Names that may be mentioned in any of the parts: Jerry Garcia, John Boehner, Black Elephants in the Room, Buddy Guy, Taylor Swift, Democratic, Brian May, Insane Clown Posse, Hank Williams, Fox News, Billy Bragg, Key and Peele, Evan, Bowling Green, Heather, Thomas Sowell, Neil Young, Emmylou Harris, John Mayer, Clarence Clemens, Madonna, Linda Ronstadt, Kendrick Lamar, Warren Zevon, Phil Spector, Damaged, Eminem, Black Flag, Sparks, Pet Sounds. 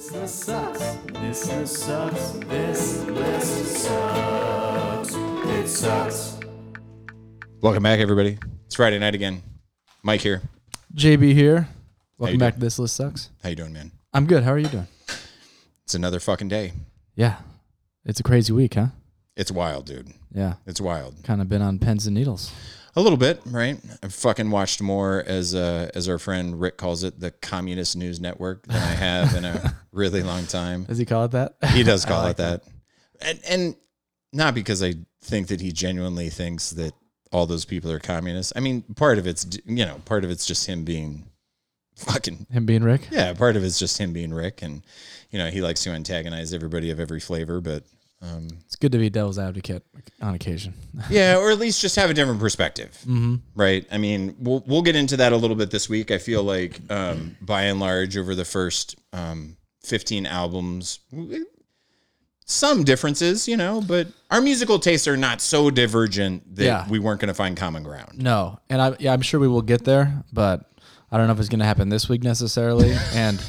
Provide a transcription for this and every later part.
This list sucks. This list sucks. This list sucks. It sucks. Welcome back, everybody. It's Friday night again. Mike here. JB here. Welcome back to This List Sucks. How you doing, man? I'm good. How are you doing? It's another fucking day. Yeah. It's a crazy week, huh? It's wild, dude. Yeah. It's wild. Kind of been on pins and needles. A little bit, right? I've fucking watched more, as our friend Rick calls it, the Communist News Network than I have in a really long time. Does he call it that? He does call like it that. And not because I think that he genuinely thinks that all those people are communists. I mean, part of it's just him being fucking... Him being Rick? Yeah, part of it's just him being Rick. And, you know, he likes to antagonize everybody of every flavor, but... it's good to be devil's advocate on occasion. Yeah, or at least just have a different perspective, mm-hmm. right? I mean, we'll get into that a little bit this week. I feel like, by and large, over the first 15 albums, some differences, you know, but our musical tastes are not so divergent that we weren't going to find common ground. No, and I'm sure we will get there, but I don't know if it's going to happen this week necessarily, and...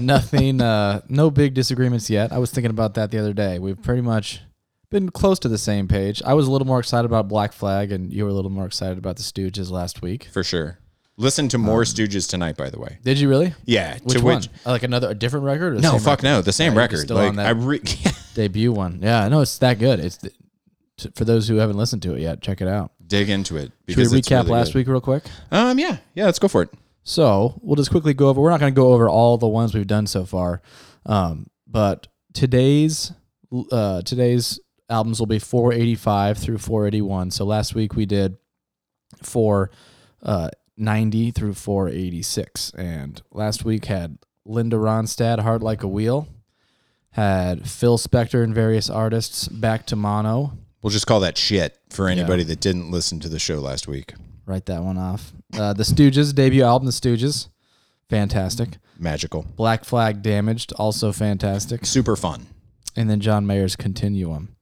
Nothing, no big disagreements yet. I was thinking about that the other day. We've pretty much been close to the same page. I was a little more excited about Black Flag, and you were a little more excited about the Stooges last week. For sure. Listened to more Stooges tonight, by the way. Did you really? Yeah. Which one? Like a different record? Or no, fuck no. The same record. Still on that debut one. Yeah, no, it's that good. It's for those who haven't listened to it yet, check it out. Dig into it. Should we recap last week real quick? Yeah. Yeah, let's go for it. So we'll just quickly go over. We're not going to go over all the ones we've done so far, but today's albums will be 485 through 481. So last week we did 490 through 486, and last week had Linda Ronstadt, Heart Like a Wheel, had Phil Spector and various artists, Back to Mono. We'll just call that shit for anybody that didn't listen to the show last week. Write that one off. The Stooges, debut album, The Stooges. Fantastic. Magical. Black Flag, Damaged, also fantastic. Super fun. And then John Mayer's Continuum.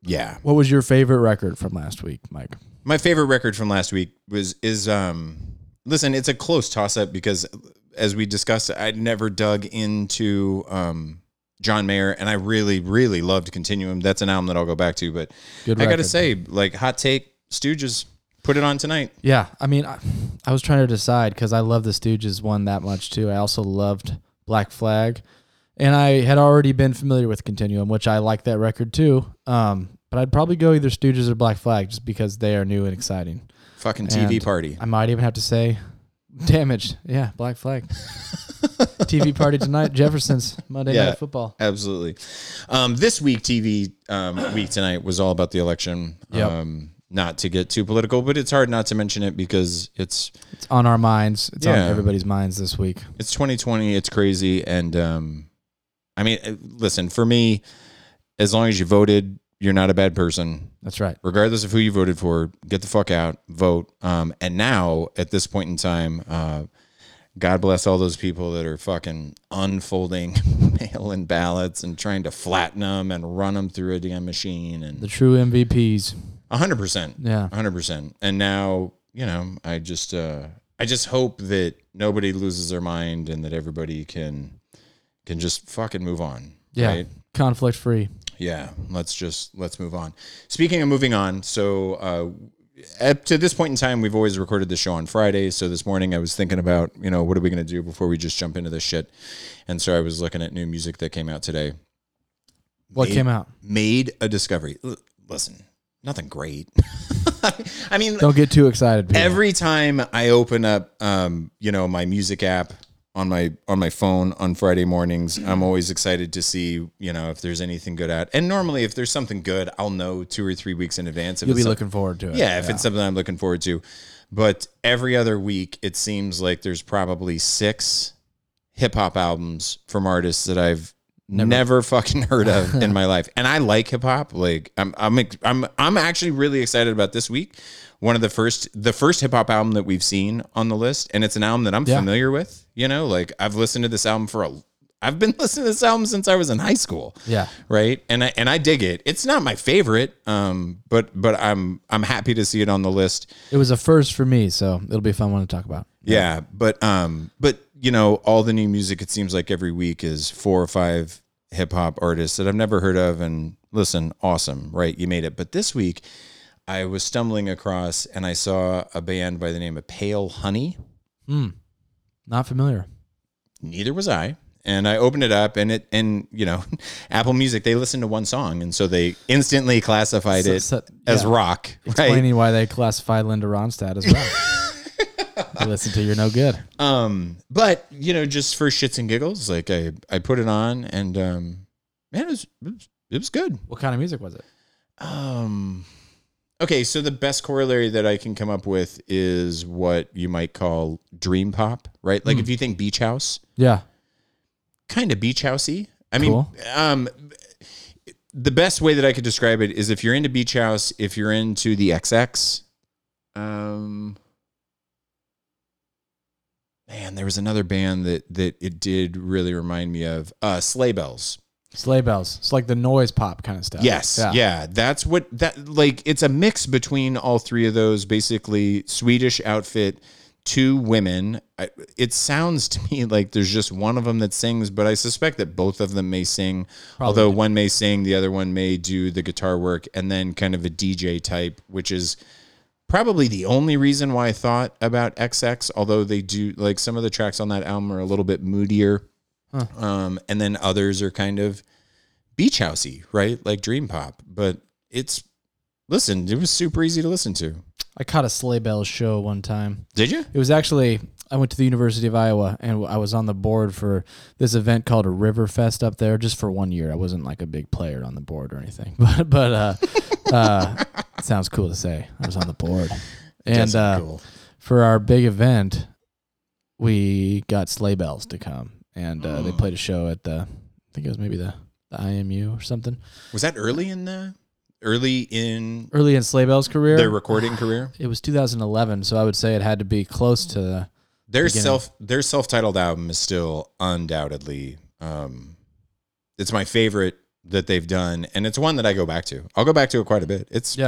Yeah. What was your favorite record from last week, Mike? My favorite record from last week is listen, it's a close toss-up because, as we discussed, I'd never dug into John Mayer, and I really, really loved Continuum. That's an album that I'll go back to, but I got to say, like, hot take, Stooges... Put it on tonight. Yeah. I mean, I was trying to decide because I love the Stooges one that much too. I also loved Black Flag, and I had already been familiar with Continuum, which I like that record too. But I'd probably go either Stooges or Black Flag just because they are new and exciting. Fucking TV and party. I might even have to say Damaged. Yeah. Black Flag. TV party tonight. Jefferson's Monday Night Football. Absolutely. This week, TV week tonight was all about the election. Yeah. Not to get too political, but it's hard not to mention it because it's on our minds. It's on everybody's minds this week. It's 2020. It's crazy. And I mean, listen, for me, as long as you voted, you're not a bad person. That's right. Regardless of who you voted for, get the fuck out, vote. And now at this point in time, God bless all those people that are fucking unfolding mail-in ballots and trying to flatten them and run them through a damn machine. And the true MVPs. 100%. Yeah. 100%. And now, you know, I just hope that nobody loses their mind and that everybody can just fucking move on. Yeah. Right? Conflict free. Yeah. Let's move on. Speaking of moving on. So, up to this point in time, we've always recorded the show on Fridays. So this morning I was thinking about, you know, what are we going to do before we just jump into this shit? And so I was looking at new music that came out today. What came out? Made a discovery. Listen. Nothing great. I mean, don't get too excited, people. Every time I open up, you know, my music app on my phone on Friday mornings, I'm always excited to see, you know, if there's anything good out. And normally, if there's something good, I'll know 2 or 3 weeks in advance. You'll be looking forward to it. Yeah, if it's something I'm looking forward to. But every other week, it seems like there's probably 6 hip hop albums from artists that I've never fucking heard of in my life. And I like hip hop. Like I'm actually really excited about this week. One of the first hip hop album that we've seen on the list. And it's an album that I'm familiar with, you know, like I've listened to this album I've been listening to this album since I was in high school. Yeah. Right. And I dig it. It's not my favorite. But I'm happy to see it on the list. It was a first for me. So it'll be a fun one to talk about. Yeah. But you know, all the new music, it seems like every week is 4 or 5 hip hop artists that I've never heard of. And listen, awesome, right? You made it. But this week I was stumbling across and I saw a band by the name of Pale Honey. Not familiar. Neither was I. And I opened it up and you know, Apple Music, they listened to one song. And so they instantly classified it as rock. Explaining why they classified Linda Ronstadt as well. You listen to You're No Good. But, you know, just for shits and giggles, like I put it on and, man, it was good. What kind of music was it? Okay, so the best corollary that I can come up with is what you might call dream pop, right? Like if you think Beach House. Yeah. Kind of beach housey. I mean, the best way that I could describe it is if you're into Beach House, if you're into the XX, man, there was another band that it did really remind me of, Sleigh Bells. Sleigh Bells. It's like the noise pop kind of stuff. Yes. Yeah. That's what that, like, it's a mix between all three of those, basically Swedish outfit, 2 women. It sounds to me like there's just one of them that sings, but I suspect that both of them may sing. Probably. Although one may sing, the other one may do the guitar work, and then kind of a DJ type, which is probably the only reason why I thought about XX, although they do, like, some of the tracks on that album are a little bit moodier. Huh. And then others are kind of beach housey, right? Like dream pop. But it was super easy to listen to. I caught a Sleigh Bells show one time. Did you? It was actually, I went to the University of Iowa, and I was on the board for this event called a River Fest up there, just for 1 year. I wasn't like a big player on the board or anything, but it sounds cool to say. I was on the board, and cool. For our big event, we got Sleigh Bells to come, and they played a show at I think it was maybe the IMU or something. Was that early in the? Early in Sleigh Bells' career? Their recording career? It was 2011, so I would say it had to be close to the beginning. Their self-titled album is still undoubtedly, it's my favorite that they've done, and it's one that I go back to. I'll go back to it quite a bit. It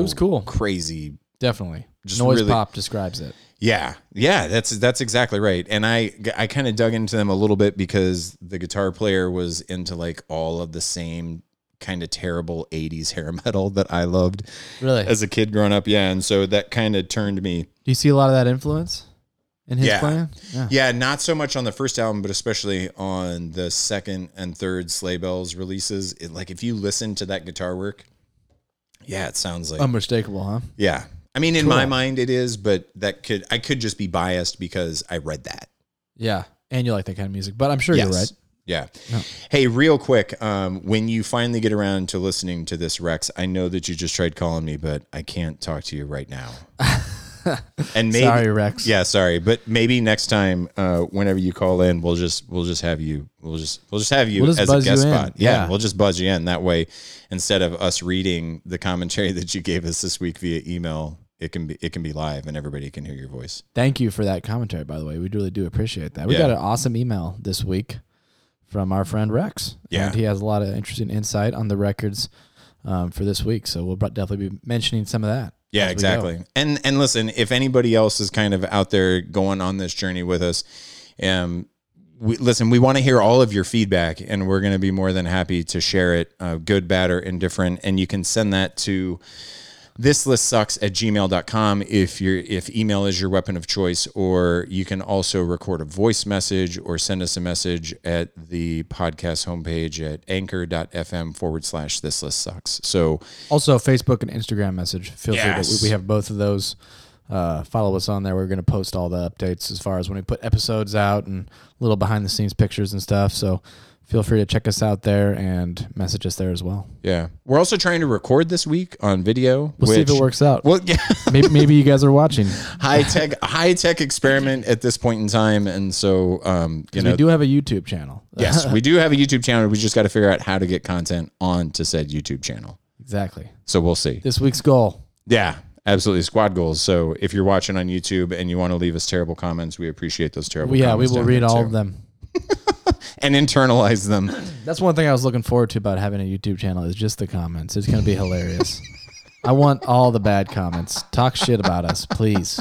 was cool. Crazy. Definitely. Just noise really, pop describes it. Yeah, that's exactly right. And I kind of dug into them a little bit because the guitar player was into like all of the same kind of terrible 80s hair metal that I loved really as a kid growing up. Yeah. And so that kind of turned me. Do you see a lot of that influence in his playing? Yeah. Not so much on the first album, but especially on the second and third Sleigh Bells releases. Like if you listen to that guitar work, it sounds like unmistakable, huh? Yeah. I mean, in my mind it is, but I could just be biased because I read that. Yeah. And you like that kind of music, but I'm sure you're right. Yeah. No. Hey, real quick, when you finally get around to listening to this, Rex, I know that you just tried calling me, but I can't talk to you right now. And maybe, sorry, Rex. Yeah, sorry, but maybe next time, whenever you call in, we'll just have you as a guest spot. Yeah, we'll just buzz you in that way. Instead of us reading the commentary that you gave us this week via email, it can be live and everybody can hear your voice. Thank you for that commentary, by the way. We really do appreciate that. We got an awesome email this week from our friend Rex. Yeah. And he has a lot of interesting insight on the records for this week. So we'll definitely be mentioning some of that. Yeah, exactly. And listen, if anybody else is kind of out there going on this journey with us, we want to hear all of your feedback, and we're going to be more than happy to share it, good, bad, or indifferent. And you can send that to thislistsucks@gmail.com if email is your weapon of choice, or you can also record a voice message or send us a message at the podcast homepage at anchor.fm/thislistsucks. So also Facebook and Instagram message. Feel free to, we have both of those. Follow us on there. We're going to post all the updates as far as when we put episodes out and little behind the scenes pictures and stuff. So feel free to check us out there and message us there as well. Yeah. We're also trying to record this week on video. We'll see if it works out. Well, yeah. maybe you guys are watching. High tech experiment at this point in time. And so, we do have a YouTube channel. Yes, we do have a YouTube channel. We just got to figure out how to get content onto said YouTube channel. Exactly. So we'll see. This week's goal. Yeah. Absolutely, squad goals. So if you're watching on YouTube and you want to leave us terrible comments, we appreciate those terrible comments. Yeah, we will read all of them. And internalize them. That's one thing I was looking forward to about having a YouTube channel is just the comments. It's going to be hilarious. I want all the bad comments. Talk shit about us, please.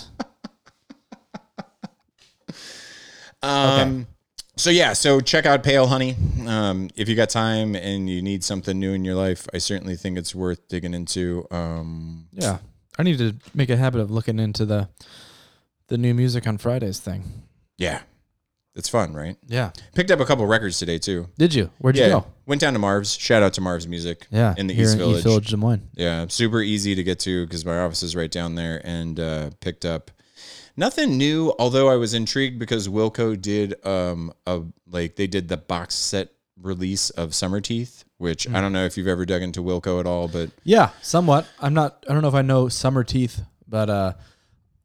Okay. So yeah, so check out Pale Honey. If you got time and you need something new in your life, I certainly think it's worth digging into. Yeah, I need to make a habit of looking into the new music on Fridays thing. Yeah, it's fun, right? Yeah. Picked up a couple records today too. Did you? Where'd you go? Went down to Marv's. Shout out to Marv's Music. Yeah, in the East Village. East Village, Des Moines. Yeah, super easy to get to because my office is right down there, and picked up. Nothing new, although I was intrigued because Wilco did they did the box set release of Summer Teeth, which I don't know if you've ever dug into Wilco at all, but yeah, somewhat. I don't know if I know Summer Teeth, but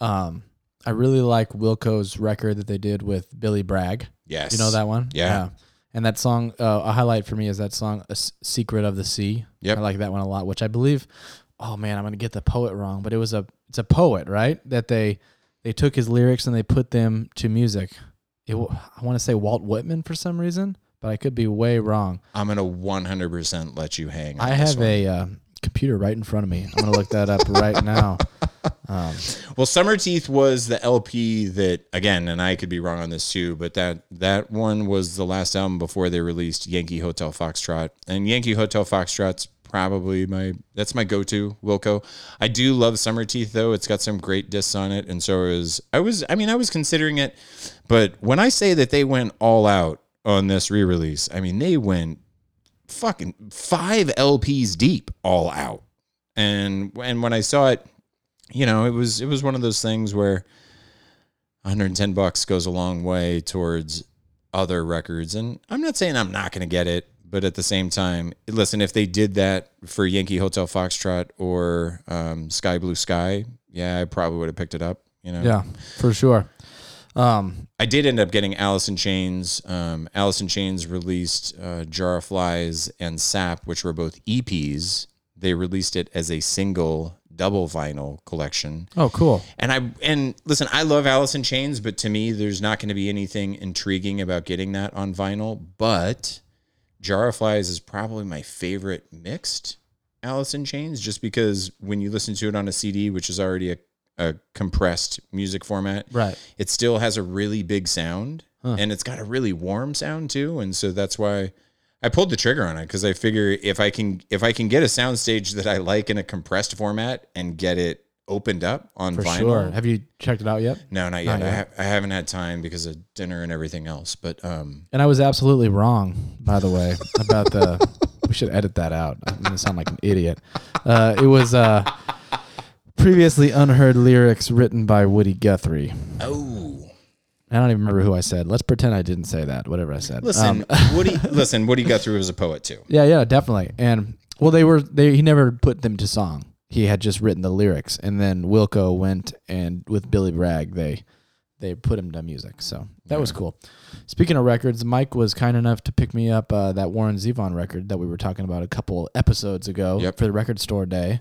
I really like Wilco's record that they did with Billy Bragg. Yes, you know that one. Yeah, and that song a highlight for me is that song "A Secret of the Sea." Yep. I like that one a lot, which I believe. Oh man, I'm gonna get the poet wrong, but it's a poet, right? That they took his lyrics and they put them to music. I want to say Walt Whitman for some reason, but I could be way wrong. I'm going to 100% let you hang. I have a computer right in front of me. I'm going to look that up right now. Well, Summer Teeth was the LP that, again, and I could be wrong on this too, but that one was the last album before they released Yankee Hotel Foxtrot. And Yankee Hotel Foxtrot's probably that's my go-to Wilco. I do love Summer Teeth though. It's got some great discs on it, and so I was considering it, but when I say that they went all out on this re-release, I mean they went fucking 5 LPs deep, all out. And when I saw it, you know, it was one of those things where $110 goes a long way towards other records, and I'm not saying I'm not going to get it. But at the same time, listen, if they did that for Yankee Hotel Foxtrot or Sky Blue Sky, yeah, I probably would have picked it up. You know, yeah, for sure. I did end up getting Alice in Chains. Alice in Chains released Jar of Flies and Sap, which were both EPs. They released it as a single double vinyl collection. Oh, cool. And listen, I love Alice in Chains, but to me, there's not going to be anything intriguing about getting that on vinyl. But Jar of Flies is probably my favorite mixed Alice in Chains, just because when you listen to it on a CD, which is already a compressed music format, right, it still has a really big sound, and it's got a really warm sound too. And so that's why I pulled the trigger on it, because I figure if I can get a soundstage that I like in a compressed format and get it opened up on vinyl. Sure. Have you checked it out yet? No, not yet. I haven't had time because of dinner and everything else. But and I was absolutely wrong, by the way, about the. We should edit that out. I'm gonna sound like an idiot. It was previously unheard lyrics written by Woody Guthrie. Oh, I don't even remember who I said. Let's pretend I didn't say that. Whatever I said. Listen, Woody Guthrie was a poet too. Yeah, definitely. And well, he never put them to song. He had just written the lyrics, and then Wilco went and with Billy Bragg, they put him to music. So that was cool. Speaking of records, Mike was kind enough to pick me up that Warren Zevon record that we were talking about a couple episodes ago for the record store day,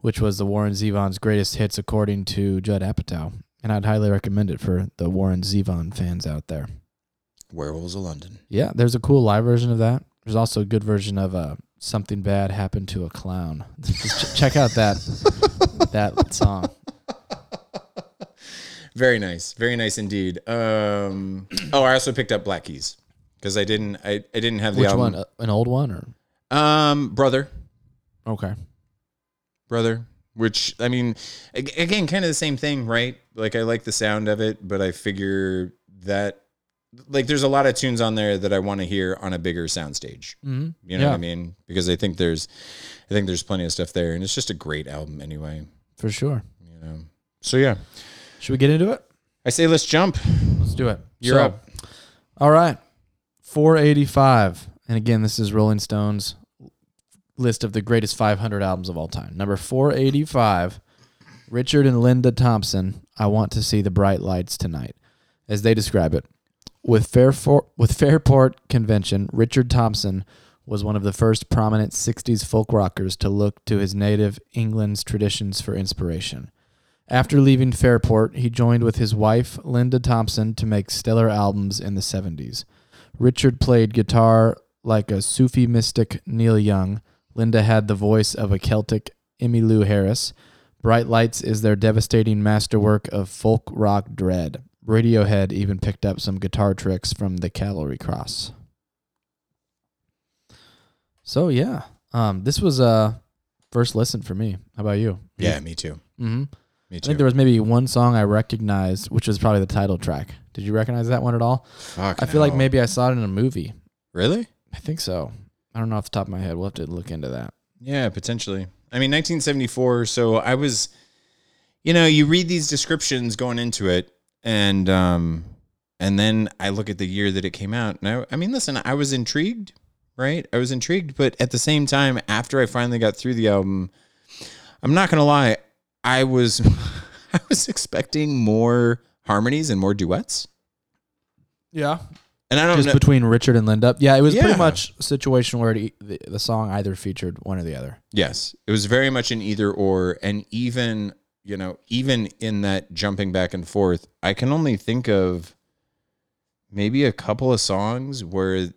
which was the Warren Zevon's greatest hits according to Judd Apatow. And I'd highly recommend it for the Warren Zevon fans out there. Werewolves of London. Yeah, there's a cool live version of that. There's also a good version of Something Bad Happened to a Clown. Just check out that song. Very nice indeed. I also picked up Black Keys because I didn't have the album. Which one? An old one or? Brother. Okay. Brother, which I mean, again, kind of the same thing, right? Like I like the sound of it, but I figure that. Like there's a lot of tunes on there that I want to hear on a bigger soundstage. Mm-hmm. You know what I mean? Because I think there's plenty of stuff there, and it's just a great album anyway. For sure. You know. So yeah. Should we get into it? I say let's jump. Let's do it. You're up. All right. 485. And again, this is Rolling Stone's list of the greatest 500 albums of all time. Number 485, Richard and Linda Thompson, I Want to See the Bright Lights Tonight, as they describe it. With Fairport Convention, Richard Thompson was one of the first prominent 60s folk rockers to look to his native England's traditions for inspiration. After leaving Fairport, he joined with his wife, Linda Thompson, to make stellar albums in the 70s. Richard played guitar like a Sufi mystic Neil Young. Linda had the voice of a Celtic Emmylou Harris. Bright Lights is their devastating masterwork of folk rock dread. Radiohead even picked up some guitar tricks from the Cavalry Cross. So yeah, this was a first listen for me. How about you? Yeah, me too. Mm-hmm. Me too. I think there was maybe one song I recognized, which was probably the title track. Did you recognize that one at all? Fuck, I feel like maybe I saw it in a movie. Really? I think so. I don't know off the top of my head. We'll have to look into that. Yeah, potentially. I mean, 1974. So I was, you know, you read these descriptions going into it, and then I look at the year that it came out, and I mean, listen, I was intrigued. Right? I was intrigued, but at the same time, after I finally got through the album, I'm not going to lie, I was expecting more harmonies and more duets. Yeah. And I don't know. Just between Richard and Linda. Yeah, it was pretty much a situation where the song either featured one or the other. Yes. It was very much an either or, and even, you know, even in that jumping back and forth, I can only think of maybe a couple of songs where,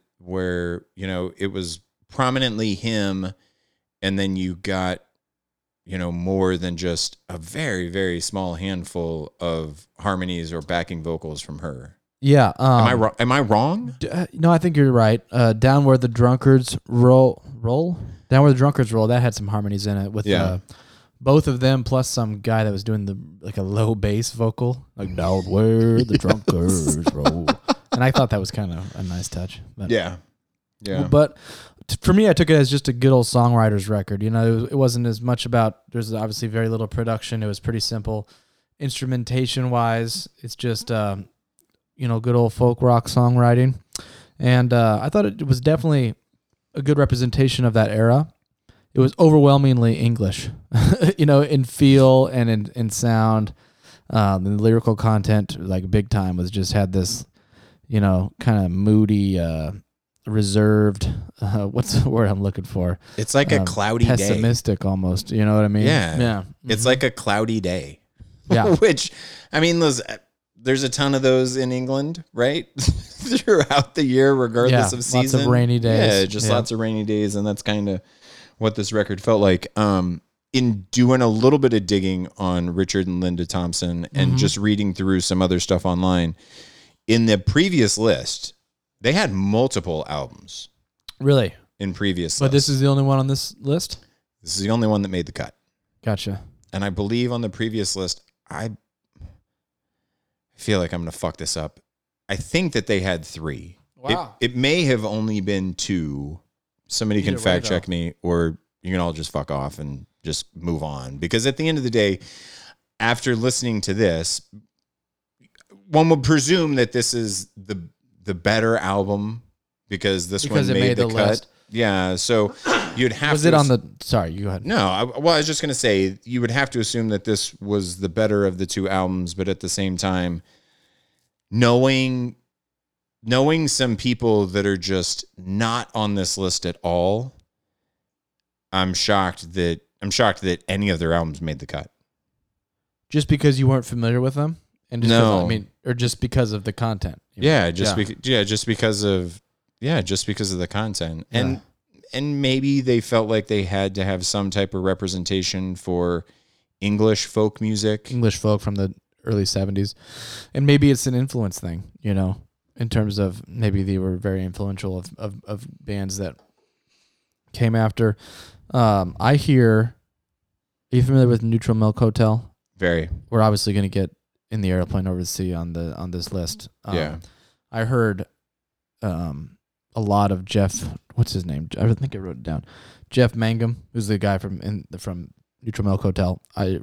you know, it was prominently him, and then you got, you know, more than just a very, very small handful of harmonies or backing vocals from her. Yeah. Am I wrong? No, I think you're right. Down Where the Drunkards Roll? Down Where the Drunkards Roll, that had some harmonies in it with both of them, plus some guy that was doing a low bass vocal. Like, Down Where the Drunkards Roll. And I thought that was kind of a nice touch. But, yeah. But for me, I took it as just a good old songwriter's record. You know, it wasn't as much about. There's obviously very little production. It was pretty simple, instrumentation-wise. It's just, you know, good old folk rock songwriting. And I thought it was definitely a good representation of that era. It was overwhelmingly English, you know, in feel and in sound. And the lyrical content, like big time, was just had this, you know, kind of moody, reserved, what's the word I'm looking for? It's like a cloudy day. Pessimistic almost, you know what I mean? Yeah. Mm-hmm. It's like a cloudy day. Yeah. Which, I mean, there's a ton of those in England, right? Throughout the year, regardless of season. Lots of rainy days. Yeah, just lots of rainy days, and that's kind of what this record felt like. In doing a little bit of digging on Richard and Linda Thompson and just reading through some other stuff online, in the previous list, they had multiple albums. Really? In previous lists. But this is the only one on this list? This is the only one that made the cut. Gotcha. And I believe on the previous list, I feel like I'm going to fuck this up. I think that they had three. Wow. It may have only been two. Somebody can fact check me, or you can all just fuck off and just move on. Because at the end of the day, after listening to this, one would presume that this is the better album because one made the cut. List. Yeah, so you'd have was to... Was it on the... Sorry, you go ahead. No, I was just going to say, you would have to assume that this was the better of the two albums, but at the same time, knowing some people that are just not on this list at all, I'm shocked that any of their albums made the cut. Just because you weren't familiar with them? And just or just because of the content. Just because of the content, and maybe they felt like they had to have some type of representation for English folk music, English folk from the early 70s, and maybe it's an influence thing, you know, in terms of maybe they were very influential of bands that came after. Are you familiar with Neutral Milk Hotel? Very. We're obviously going to get In the Aeroplane Over the Sea on this list. I heard a lot of Jeff. What's his name? I think I wrote it down. Jeff Mangum, who's the guy from Neutral Milk Hotel. I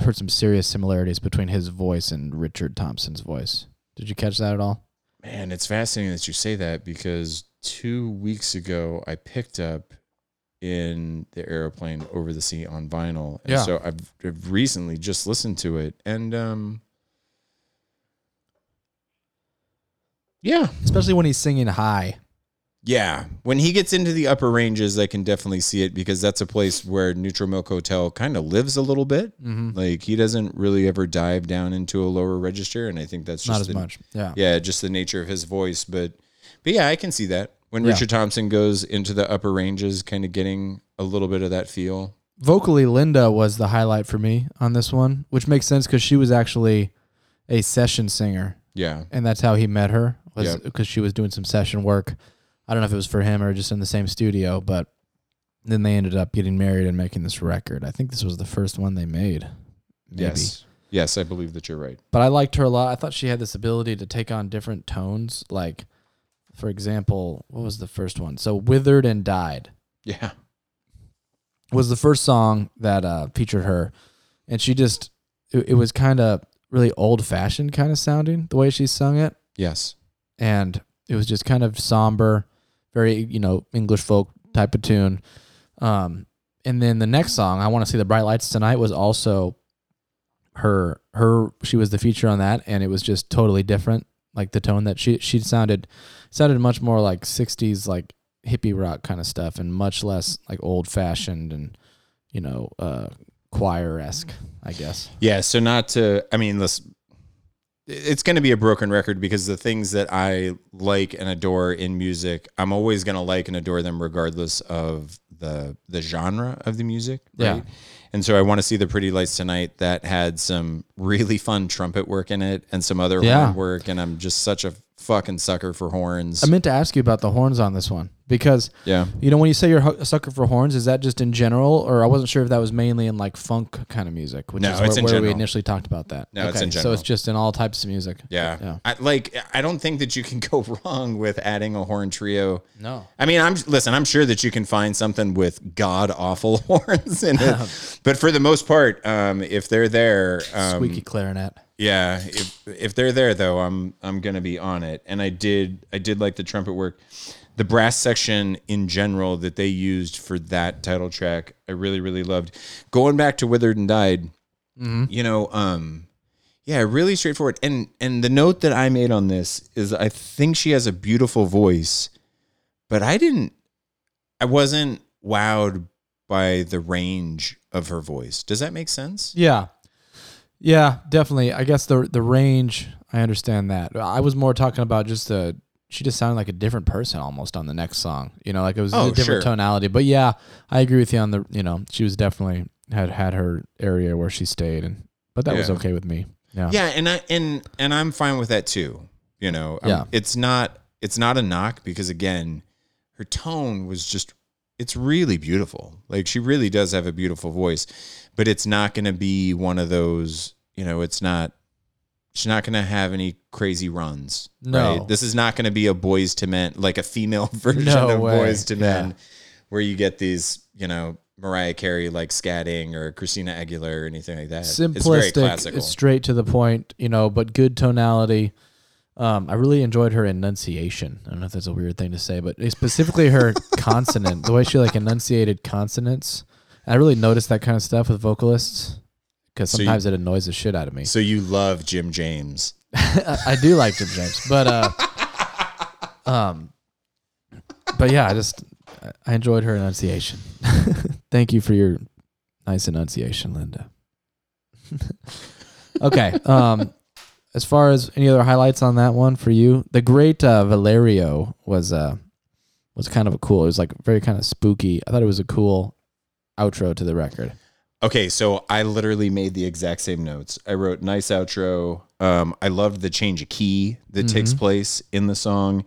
heard some serious similarities between his voice and Richard Thompson's voice. Did you catch that at all? Man, it's fascinating that you say that, because 2 weeks ago I picked up In the Aeroplane Over the Sea on vinyl. And so I've recently just listened to it, and yeah, especially when he's singing high. Yeah, when he gets into the upper ranges, I can definitely see it, because that's a place where Neutral Milk Hotel kind of lives a little bit. Mm-hmm. Like, he doesn't really ever dive down into a lower register, and I think that's just not as much. Yeah, just the nature of his voice. But yeah, I can see that when Richard Thompson goes into the upper ranges, kind of getting a little bit of that feel. Vocally, Linda was the highlight for me on this one, which makes sense because she was actually a session singer. Yeah. And that's how he met her, was because she was doing some session work. I don't know if it was for him or just in the same studio, but then they ended up getting married and making this record. I think this was the first one they made. Maybe. Yes. Yes, I believe that you're right. But I liked her a lot. I thought she had this ability to take on different tones. Like, for example, what was the first one? So Withered and Died. Yeah. Was the first song that featured her. And she just, it was kind of really old-fashioned kind of sounding, the way she sung it. Yes. And it was just kind of somber, very, English folk type of tune. And then the next song, I Want to See the Bright Lights Tonight, was also her. She was the feature on that, and it was just totally different. Like the tone that she sounded much more like 60s, like hippie rock kind of stuff, and much less like old-fashioned and, choir-esque, I guess. Yeah, so it's going to be a broken record because the things that I like and adore in music, I'm always going to like and adore them regardless of the genre of the music. Right? Yeah. And so I Want to See the Pretty Lights Tonight, that had some really fun trumpet work in it and some other horn work, and I'm just such a fucking sucker for horns. I meant to ask you about the horns on this one because, when you say you're a sucker for horns, is that just in general, or I wasn't sure if that was mainly in like funk kind of music, which is where we initially talked about that. No, okay. It's in general. So it's just in all types of music. Yeah. I don't think that you can go wrong with adding a horn trio. No. I mean, I'm sure that you can find something with god-awful horns in it, but for the most part, if they're there... squeaky clarinet. Yeah, if they're there though, I'm gonna be on it. And I did like the trumpet work, the brass section in general that they used for that title track. I really really loved. Going back to Withered and Died, really straightforward. And the note that I made on this is I think she has a beautiful voice, but I wasn't wowed by the range of her voice. Does that make sense? Yeah. Yeah, definitely. I guess the range, I understand that. I was more talking about she just sounded like a different person almost on the next song. Like it was a different tonality. But yeah, I agree with you on she was definitely had her area where she stayed, but that was okay with me. Yeah. Yeah, and I'm fine with that too. It's not a knock because again, her tone was just it's really beautiful. Like she really does have a beautiful voice, but it's not going to be one of those, she's not going to have any crazy runs. No. Right? This is not going to be a Boys to Men, like a female version of Boys to Men where you get these, Mariah Carey, like scatting or Christina Aguilera or anything like that. Simplistic, it's very classical. It's straight to the point, but good tonality. I really enjoyed her enunciation. I don't know if that's a weird thing to say, but specifically her consonant, the way she like enunciated consonants. I really noticed that kind of stuff with vocalists because sometimes it annoys the shit out of me. So you love Jim James. I do like Jim James, but, I enjoyed her enunciation. Thank you for your nice enunciation, Linda. Okay. As far as any other highlights on that one for you, the great Valerio was kind of a cool. It was like very kind of spooky. I thought it was a cool outro to the record. Okay, so I literally made the exact same notes. I wrote nice outro. I loved the change of key that takes place in the song,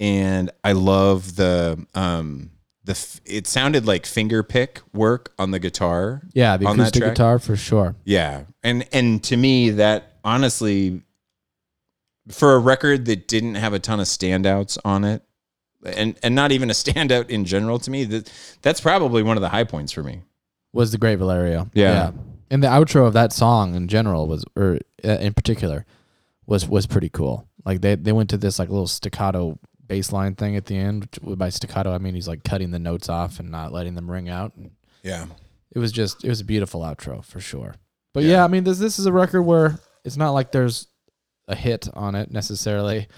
and I love it sounded like finger pick work on the guitar. Yeah, the acoustic guitar for sure. Yeah, and to me that. Honestly, for a record that didn't have a ton of standouts on it, and not even a standout in general to me, that's probably one of the high points for me. Was the great Valerio? Yeah. And the outro of that song in general was pretty cool. Like they went to this like little staccato bass line thing at the end. Which, by staccato, I mean he's like cutting the notes off and not letting them ring out. Yeah. It was a beautiful outro for sure. But I mean this is a record where. It's not like there's a hit on it necessarily.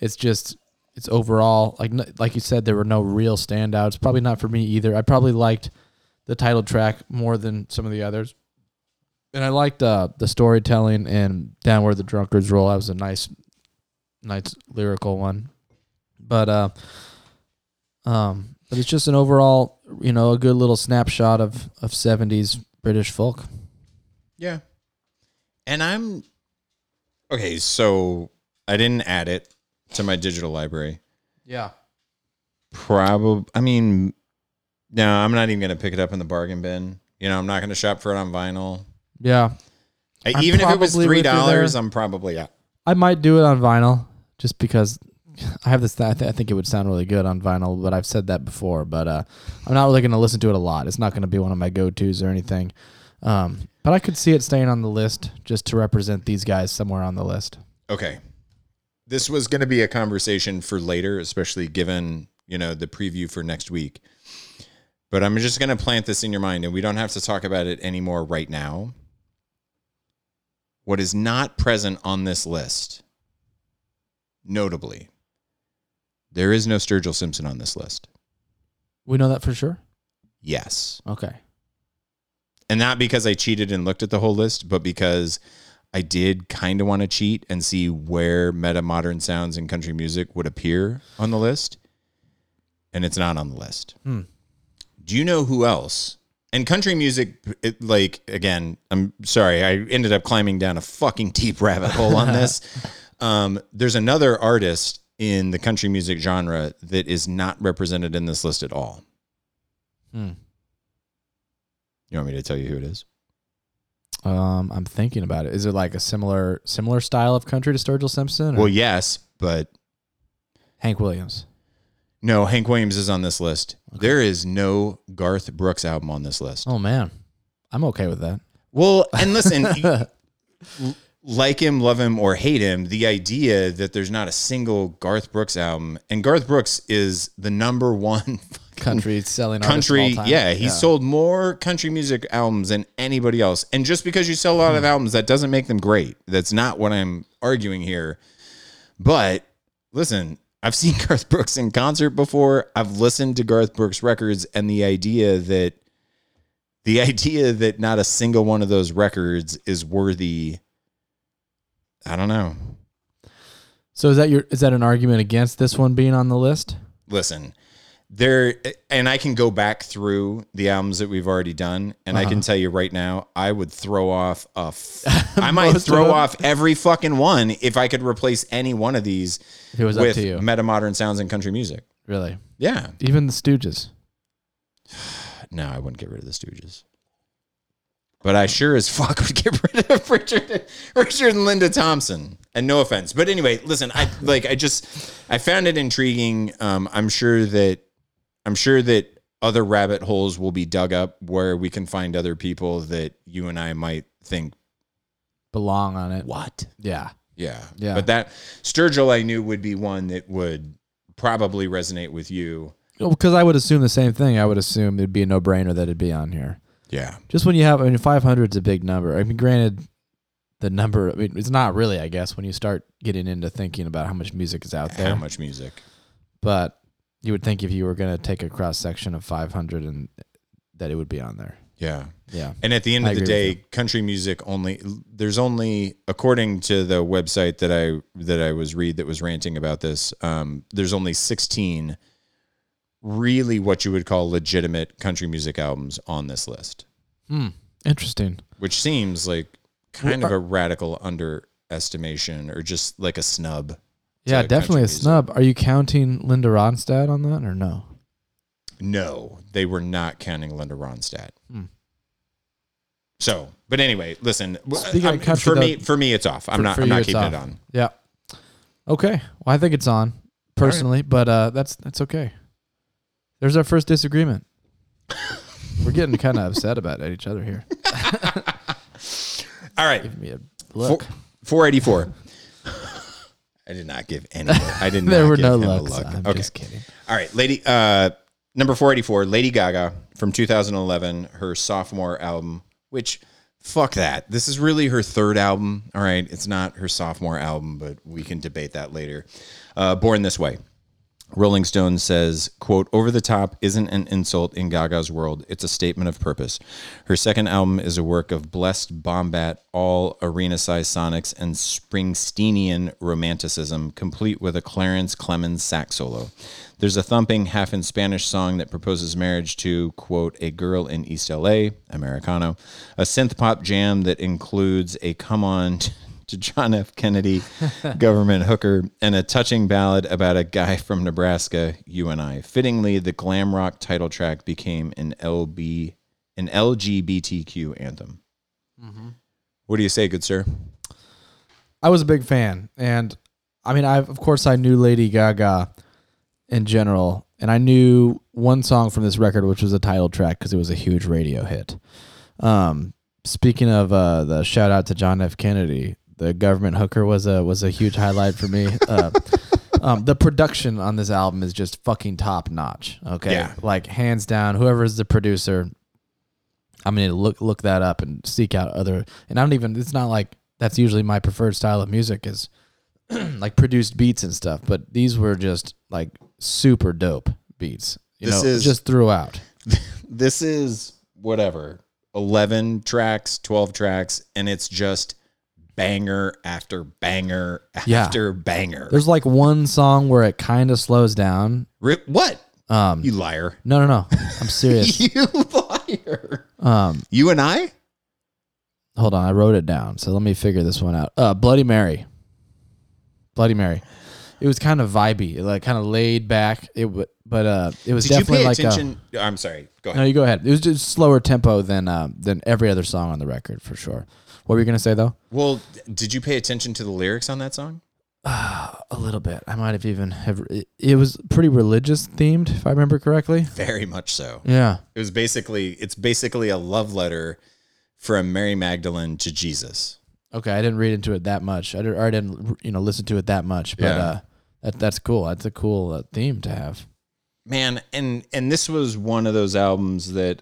It's just, it's overall, like you said, there were no real standouts. Probably not for me either. I probably liked the title track more than some of the others. And I liked the storytelling and Down Where the Drunkards Roll. That was a nice lyrical one. But but it's just an overall, a good little snapshot of 70s British folk. Yeah. And I'm Okay, so I didn't add it to my digital library. Yeah. Probably, I mean, no, I'm not even going to pick it up in the bargain bin. You know, I'm not going to shop for it on vinyl. Yeah. Even if it was $3, I'm probably out. I might do it on vinyl just because I have this thing. I think it would sound really good on vinyl, but I've said that before. But I'm not really going to listen to it a lot. It's not going to be one of my go-tos or anything. But I could see it staying on the list just to represent these guys somewhere on the list. Okay. This was going to be a conversation for later, especially given, you know, the preview for next week. But I'm just going to plant this in your mind, and we don't have to talk about it anymore right now. What is not present on this list, notably, there is no Sturgill Simpson on this list. We know that for sure? Yes. Okay. And not because I cheated and looked at the whole list, but because I did kind of want to cheat and see where Metamodern Sounds in Country Music would appear on the list. And it's not on the list. Hmm. Do you know who else? And country music, again, I'm sorry, I ended up climbing down a fucking deep rabbit hole on this. There's another artist in the country music genre that is not represented in this list at all. Hmm. You want me to tell you who it is? I'm thinking about it. Is it like a similar style of country to Sturgill Simpson? Or? Well, yes, but... Hank Williams. No, Hank Williams is on this list. Okay. There is no Garth Brooks album on this list. Oh, man. I'm okay with that. Well, and listen, like him, love him, or hate him, the idea that there's not a single Garth Brooks album, and Garth Brooks is the number one country artist of all time. Yeah, he sold more country music albums than anybody else. And just because you sell a lot of albums, that doesn't make them great. That's not what I'm arguing here. But listen... I've seen Garth Brooks in concert before. I've listened to Garth Brooks records, and the idea that not a single one of those records is worthy, I don't know. So is that an argument against this one being on the list? Listen, and I can go back through the albums that we've already done, and I can tell you right now, I would throw off I might throw off every fucking one if I could replace any one of these with Metamodern Sounds in Country Music. Really? Yeah. Even the Stooges. No, I wouldn't get rid of the Stooges. But I sure as fuck would get rid of Richard and Linda Thompson. And no offense. But anyway, listen, I found it intriguing. I'm sure that other rabbit holes will be dug up where we can find other people that you and I might think belong on it. What? Yeah. But that Sturgill I knew would be one that would probably resonate with you. Well, because I would assume the same thing. I would assume it'd be a no-brainer that it'd be on here. Yeah. Just when you have, 500's a big number. I mean, granted, it's not really, I guess, when you start getting into thinking about how much music is out there. How much music. But... you would think if you were going to take a cross-section of 500 and that it would be on there. Yeah. Yeah. And at the end of the day, country music there's only, according to the website that was ranting about this, there's only 16 really what you would call legitimate country music albums on this list. Hmm. Interesting. Which seems like kind of a radical underestimation or just like a snub. Yeah, definitely a snub. Are you counting Linda Ronstadt on that or no? No, they were not counting Linda Ronstadt. Hmm. So, but anyway, listen, for me, it's off. I'm not keeping it on. Yeah. Okay. Well, I think it's on personally, right. But that's okay. There's our first disagreement. We're getting kind of upset about each other here. All right. Give me a look. 484. I did not give any. I didn't. There were no looks. I'm just kidding. All right, number 484, Lady Gaga from 2011, her sophomore album. Which, fuck that. This is really her third album. All right, it's not her sophomore album, but we can debate that later. Born This Way. Rolling Stone says, quote, "Over the top isn't an insult in Gaga's world. It's a statement of purpose. Her second album is a work of blessed bombat, all arena-sized sonics, and Springsteenian romanticism, complete with a Clarence Clemens sax solo. There's a thumping, half in Spanish song that proposes marriage to, quote, a girl in East LA, Americano, a synth pop jam that includes a come on to John F. Kennedy, government hooker, and a touching ballad about a guy from Nebraska, you and I. Fittingly, the glam rock title track became an LGBTQ anthem. Mm-hmm. What do you say, good sir? I was a big fan, and I mean, I knew Lady Gaga in general, and I knew one song from this record, which was a title track because it was a huge radio hit. Speaking of the shout out to John F. Kennedy, the government hooker was a huge highlight for me. The production on this album is just fucking top notch. Okay, yeah. Like hands down, whoever is the producer, I'm gonna look that up and seek out other. And I don't even. It's not like that's usually my preferred style of music is like produced beats and stuff, but these were just like super dope beats. You know, just throughout. This is whatever. 11 tracks, 12 tracks, and it's just banger after banger after banger. There's like one song where it kind of slows down. What? You liar. No. I'm serious. You liar. You and I? Hold on. I wrote it down, so let me figure this one out. Bloody Mary. It was kind of vibey, like kind of laid back. It was definitely like. Did you pay attention? I'm sorry. Go ahead. No, you go ahead. It was just slower tempo than every other song on the record for sure. What were you gonna say though? Well, did you pay attention to the lyrics on that song? A little bit. I might have It was pretty religious themed, if I remember correctly. Very much so. Yeah. It was basically a love letter from Mary Magdalene to Jesus. Okay, I didn't read into it that much. I didn't listen to it that much, but yeah. That's cool. That's a cool theme to have. Man, and this was one of those albums that,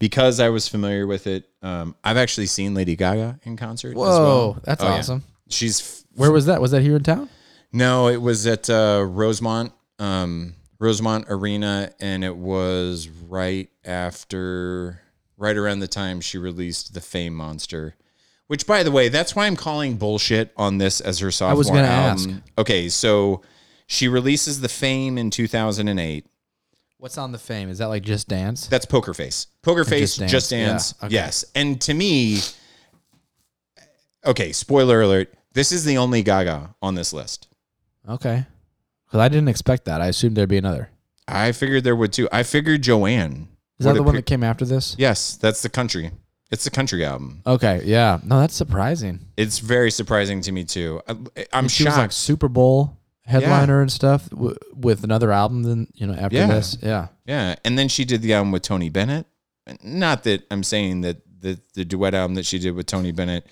because I was familiar with it, I've actually seen Lady Gaga in concert. Whoa, as well. That's awesome. Yeah. Where was that? Was that here in town? No, it was at Rosemont Arena, and it was right around the time she released The Fame Monster. Which, by the way, that's why I'm calling bullshit on this as her sophomore album. I was going to ask. Okay, so she releases The Fame in 2008. What's on The Fame? Is that like Just Dance? That's Poker Face. Just Dance. Yeah, okay. Yes. And to me, okay, spoiler alert, this is the only Gaga on this list. Okay. Because I didn't expect that. I assumed there'd be another. I figured there would too. I figured Joanne. Is that the one that came after this? Yes, that's the country. It's a country album. Okay, yeah. No, that's surprising. It's very surprising to me, too. I'm shocked. She was like Super Bowl headliner and stuff with another album then, after this. Yeah. Yeah, and then she did the album with Tony Bennett. Not that I'm saying that the duet album that she did with Tony Bennett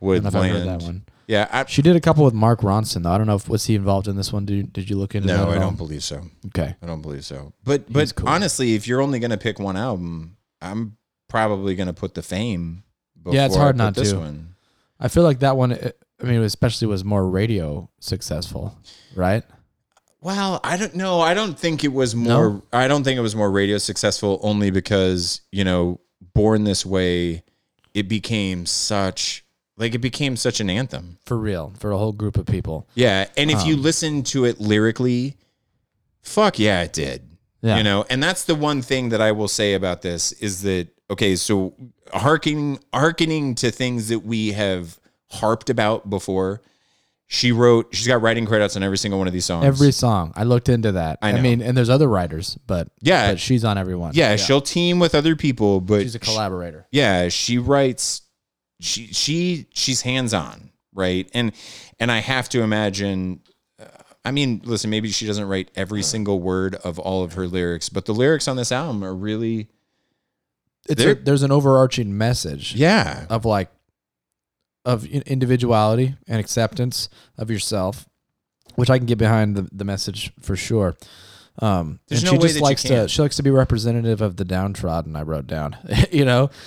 would land. I heard that one. Yeah. She did a couple with Mark Ronson, though. I don't know if was he involved in this one. Did you look into that at all? No, I don't believe so. Okay. I don't believe so. But cool. Honestly, if you're only going to pick one album, I'm probably going to put The Fame before it's hard not to. One. I feel like that one, I mean, especially was more radio successful, right? Well, I don't know. I don't think it was more. No? I don't think it was more radio successful only because, Born This Way, it became such an anthem. For real, for a whole group of people. Yeah, and if you listen to it lyrically, fuck yeah, it did. Yeah. And that's the one thing that I will say about this is that, okay, so hearkening to things that we have harped about before, she's got writing credits on every single one of these songs. Every song. I looked into that. I know. I mean, and there's other writers, but she's on every one. Yeah, yeah, she'll team with other people, but she's a collaborator. She writes. She's hands on, right? And I have to imagine. I mean, listen, maybe she doesn't write every single word of all of her lyrics, but the lyrics on this album are really. There's an overarching message of individuality and acceptance of yourself, which I can get behind the message for sure. There's no way that she likes to be representative of the downtrodden. I wrote down,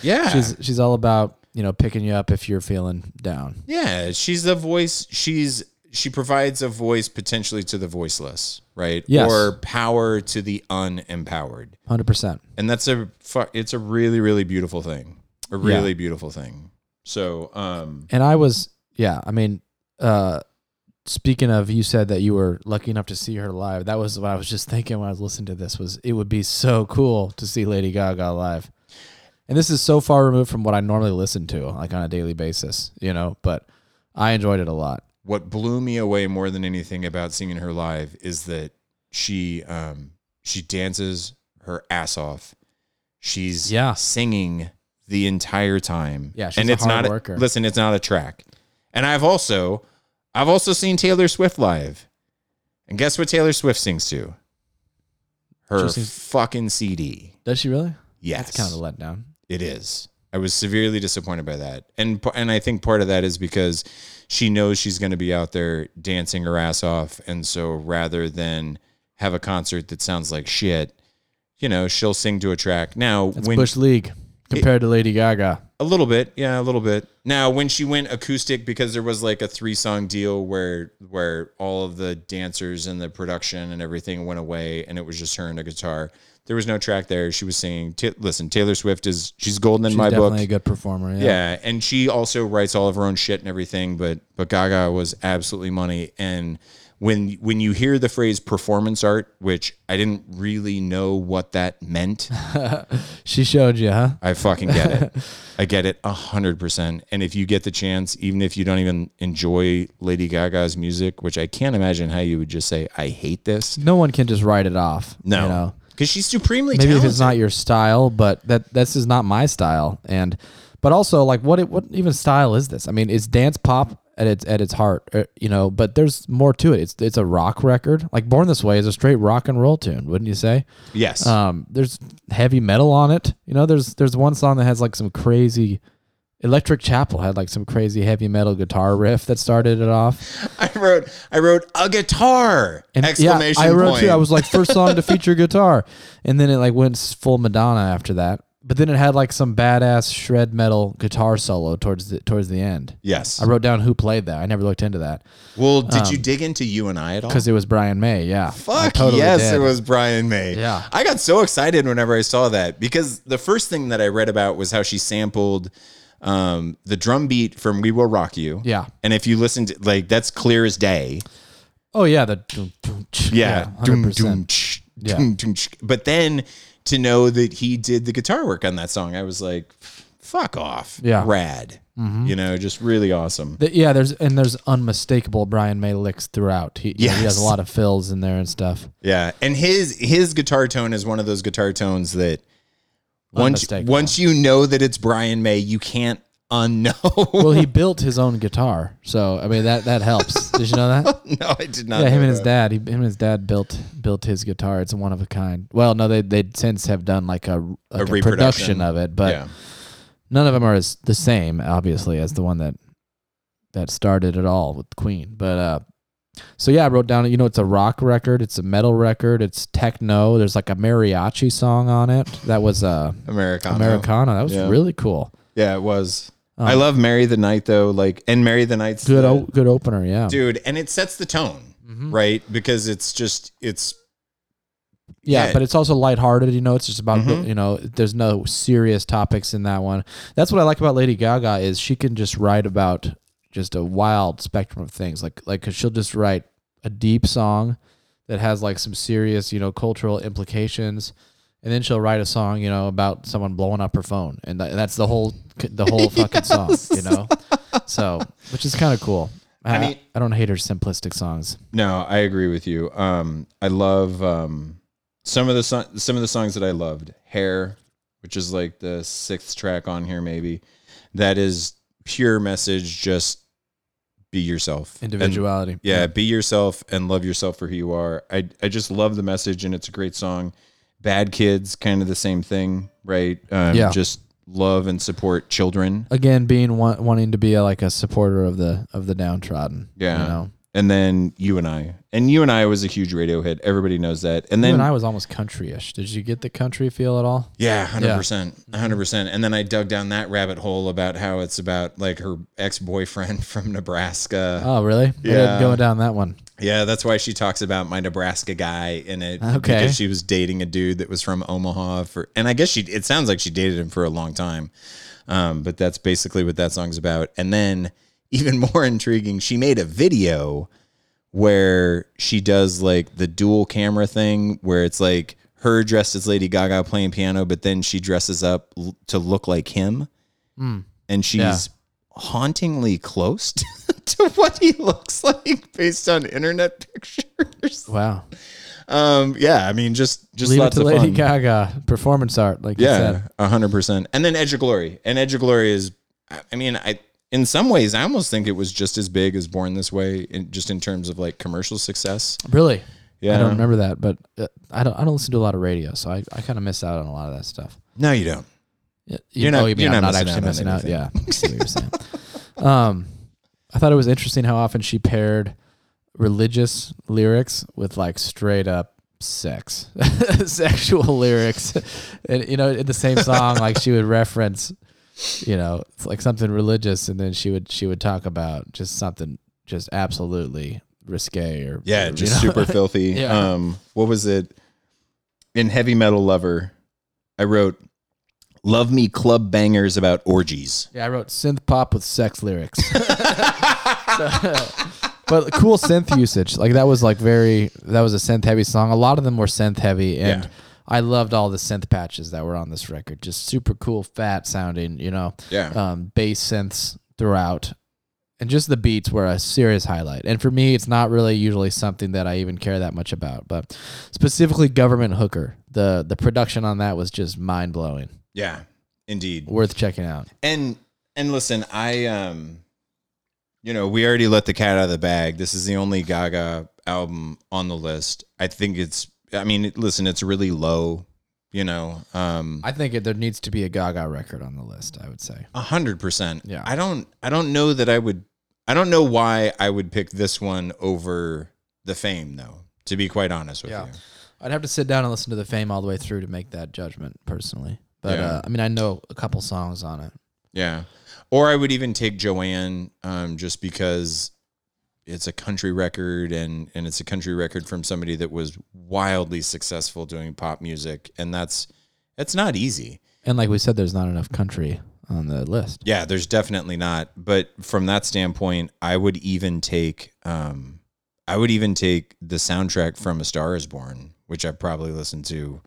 yeah, she's all about, picking you up if you're feeling down. Yeah. She's the voice. She provides a voice potentially to the voiceless, right? Yes. Or power to the unempowered. 100%. And it's a really, really beautiful thing. A really beautiful thing. So, and I was, speaking of, you said that you were lucky enough to see her live. That was what I was just thinking when I was listening to this it would be so cool to see Lady Gaga live. And this is so far removed from what I normally listen to like on a daily basis, but I enjoyed it a lot. What blew me away more than anything about seeing her live is that she dances her ass off. She's singing the entire time. Yeah, she's a hard worker. Listen, it's not a track. And I've also seen Taylor Swift live. And guess what Taylor Swift sings to? Her fucking CD. Does she really? Yes. That's kind of a letdown. It is. I was severely disappointed by that. And I think part of that is because she knows she's going to be out there dancing her ass off. And so rather than have a concert that sounds like shit, you know, she'll sing to a track. Now, that's Bush League compared to Lady Gaga. A little bit. Yeah, a little bit. Now, when she went acoustic, because there was like a 3-song deal where all of the dancers and the production and everything went away and it was just her and a guitar. There was no track there. She was singing. Listen, Taylor Swift she's golden in my book. She's definitely a good performer. Yeah, and she also writes all of her own shit and everything, but Gaga was absolutely money. And when you hear the phrase performance art, which I didn't really know what that meant. She showed you, huh? I fucking get it. I get it 100%. And if you get the chance, even if you don't even enjoy Lady Gaga's music, which I can't imagine how you would just say, I hate this. No one can just write it off. No. You know? Because she's supremely talented. Maybe if it's not your style, but this is not my style. But also, like, what even style is this? I mean, it's dance pop at its heart, you know. But there's more to it. It's a rock record. Like Born This Way is a straight rock and roll tune, wouldn't you say? Yes. There's heavy metal on it. You know, there's one song that has like some crazy. Electric Chapel had like some crazy heavy metal guitar riff that started it off. I wrote a guitar and exclamation point. I wrote too. I was like, first song to feature guitar, and then it like went full Madonna after that. But then it had like some badass shred metal guitar solo towards the end. Yes, I wrote down who played that. I never looked into that. Well, did you dig into "You and I" at all? Because it was Brian May. Yeah. Fuck totally yes, did. It was Brian May. Yeah. I got so excited whenever I saw that because the first thing that I read about was how she sampled. The drum beat from We Will Rock You. Yeah. And if you listen to like, that's clear as day. Oh yeah. Yeah. 100%. Yeah. But then to know that he did the guitar work on that song, I was like, fuck off. Yeah. Rad. Mm-hmm. You know, just really awesome. Yeah. There's unmistakable Brian May licks throughout. He has a lot of fills in there and stuff. Yeah. And his guitar tone is one of those guitar tones that, once you know that it's Brian May, you can't unknow. Well, he built his own guitar, so I mean that helps. Did you know that? No, I did not. Yeah, him and his dad built his guitar. It's one of a kind. Well, no, they since have done like a reproduction of it, but none of them are as the same, obviously, as the one that started it all with Queen. But so yeah, I wrote down. You know, it's a rock record. It's a metal record. It's techno. There's like a mariachi song on it. That was Americana. That was really cool. Yeah, it was. I love "Marry the Night" though. Like, and "Marry the Night's" good opener. Yeah, dude, and it sets the tone, right? Because but it's also lighthearted. You know, it's just about you know. There's no serious topics in that one. That's what I like about Lady Gaga is she can just write about. Just a wild spectrum of things, like because she'll just write a deep song that has like some serious, you know, cultural implications, and then she'll write a song, you know, about someone blowing up her phone, and that's the whole fucking song, you know. So, which is kind of cool. I mean, I don't hate her simplistic songs. No, I agree with you. I love some of the songs that I loved. Hair, which is like the 6th track on here, maybe that is pure message, just. Be yourself. Individuality. And, yeah, be yourself and love yourself for who you are. I just love the message, and it's a great song. Bad Kids, kind of the same thing, right? Just love and support children. Again, wanting to be like a supporter of the downtrodden. Yeah. You know? And then You and I. And You and I was a huge radio hit. Everybody knows that. And then You and I was almost country-ish. Did you get the country feel at all? Yeah, 100%. 100%. And then I dug down that rabbit hole about how it's about like her ex-boyfriend from Nebraska. Oh, really? Yeah. Going down that one. Yeah, that's why she talks about my Nebraska guy in it. Okay. Because she was dating a dude that was from Omaha. And I guess it sounds like she dated him for a long time. But that's basically what that song's about. And then... even more intriguing, she made a video where she does like the dual camera thing where it's like her dressed as Lady Gaga playing piano, but then she dresses up to look like him. And she's hauntingly close to what he looks like based on internet pictures. Wow. Yeah, I mean, just leave lots it to of Lady fun. Gaga performance art, like yeah, 100%. And then Edge of Glory, and Edge of Glory is, I mean, I in some ways I almost think it was just as big as Born This Way, just in terms of like commercial success. Really? Yeah, I don't remember that, but I don't listen to a lot of radio, so I kind of miss out on a lot of that stuff. No, you don't. You're not actually missing out. Yeah, I see what you're saying. I thought it was interesting how often she paired religious lyrics with like straight up sex, sexual lyrics, and you know, in the same song, like she would reference, you know, it's like something religious, and then she would talk about just something just absolutely risque or yeah, just you know? Super filthy. Yeah. What was it? In Heavy Metal Lover, I wrote, "Love me club bangers about orgies." Yeah, I wrote synth pop with sex lyrics. But cool synth usage. Like that was a synth heavy song. A lot of them were synth heavy, and yeah. I loved all the synth patches that were on this record. Just super cool, fat sounding, you know. Yeah. Bass synths throughout. And just the beats were a serious highlight. And for me, it's not really usually something that I even care that much about, but specifically Government Hooker. The production on that was just mind-blowing. Yeah. Indeed. Worth checking out. And listen, I you know, we already let the cat out of the bag. This is the only Gaga album on the list. I think it's, I mean, listen, it's really low, you know. I think there needs to be a Gaga record on the list, I would say. 100%. Yeah. I don't know that I don't know why I would pick this one over The Fame, though, to be quite honest with you. I'd have to sit down and listen to The Fame all the way through to make that judgment personally. But, I mean, I know a couple songs on it. Yeah. Or I would even take Joanne, just because it's a country record, and it's a country record from somebody that was wildly successful doing pop music, and that's not easy. And like we said, there's not enough country on the list. Yeah, there's definitely not. But from that standpoint, I would even take the soundtrack from A Star Is Born, which I've probably listened to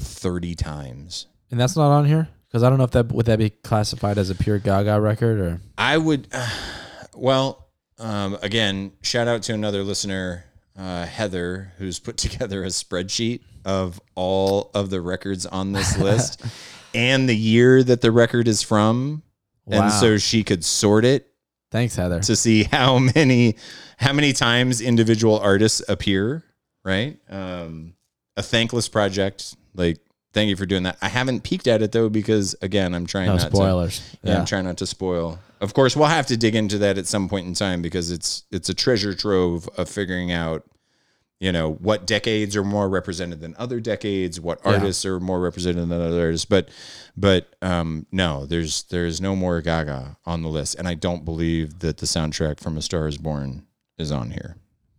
30 times. And that's not on here? Because I don't know if that would that be classified as a pure Gaga record, or I would. Again, shout out to another listener, Heather, who's put together a spreadsheet of all of the records on this list and the year that the record is from, wow. And so she could sort it. Thanks, Heather, to see how many times individual artists appear. Right, a thankless project, like. Thank you for doing that. I haven't peeked at it though, because again, I'm trying not to spoil. Of course, we'll have to dig into that at some point in time, because it's a treasure trove of figuring out, you know, what decades are more represented than other decades, what artists are more represented than others. But no, there's no more Gaga on the list, and I don't believe that the soundtrack from A Star Is Born is on here.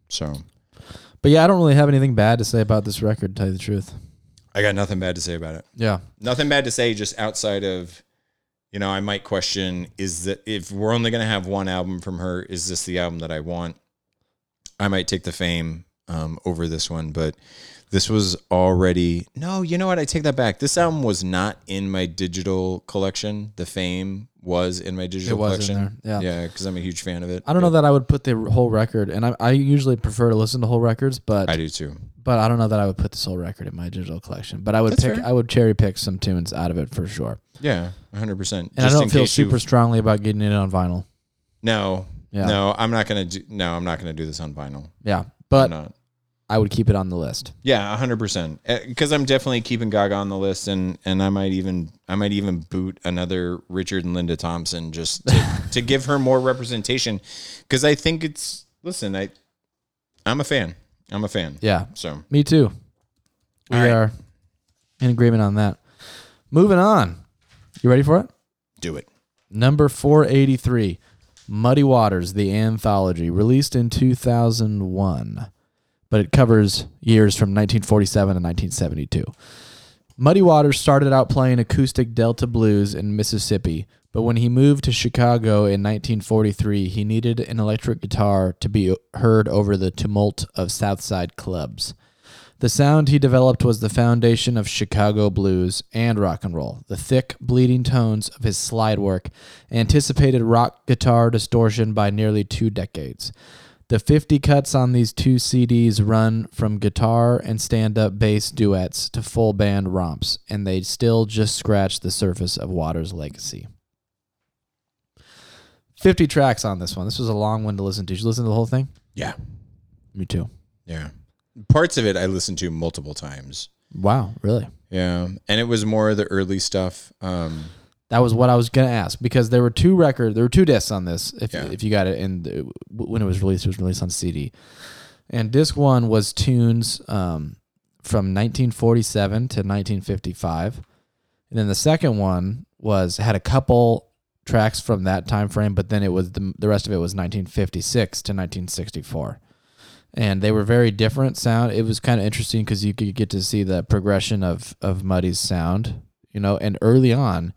So, but yeah, I don't really have anything bad to say about this record, to tell you the truth. I got nothing bad to say about it. Yeah. Nothing bad to say, just outside of, you know, I might question, is that if we're only going to have one album from her, is this the album that I want? I might take The Fame over this one, but this was already, no, you know what? I take that back. This album was not in my digital collection. The Fame was in my digital collection. It was in there. Yeah. Yeah, because I'm a huge fan of it. I don't know that I would put the whole record, and I usually prefer to listen to whole records, but I do too. But I don't know that I would put this whole record in my digital collection. But I would I would cherry pick some tunes out of it for sure. Yeah, 100%. And just I don't feel super strongly about getting it on vinyl. No, yeah. I'm not gonna do this on vinyl. Yeah, but I would keep it on the list. Yeah, 100%. Because I'm definitely keeping Gaga on the list, and I might even boot another Richard and Linda Thompson just to give her more representation. Because I think it's I'm a fan. I'm a fan. Yeah. So me too. We are in agreement on that. Moving on. You ready for it? Do it. Number 483, Muddy Waters, The Anthology, released in 2001, but it covers years from 1947 to 1972. Muddy Waters started out playing acoustic Delta blues in Mississippi, but when he moved to Chicago in 1943, he needed an electric guitar to be heard over the tumult of Southside clubs. The sound he developed was the foundation of Chicago blues and rock and roll. The thick, bleeding tones of his slide work anticipated rock guitar distortion by nearly 2 decades. The 50 cuts on these 2 CDs run from guitar and stand-up bass duets to full band romps, and they still just scratch the surface of Waters' legacy. 50 tracks on this one. This was a long one to listen to. Did you listen to the whole thing? Yeah. Me too. Yeah. Parts of it I listened to multiple times. Wow, really? Yeah, and it was more of the early stuff. That was what I was going to ask, because there were 2 discs on this, if you got it, and when it was released on CD. And disc one was tunes from 1947 to 1955. And then the second one had a couple tracks from that time frame, but then it was the rest of it was 1956 to 1964. And they were very different sound. It was kind of interesting because you could get to see the progression of Muddy's sound, you know. And early on,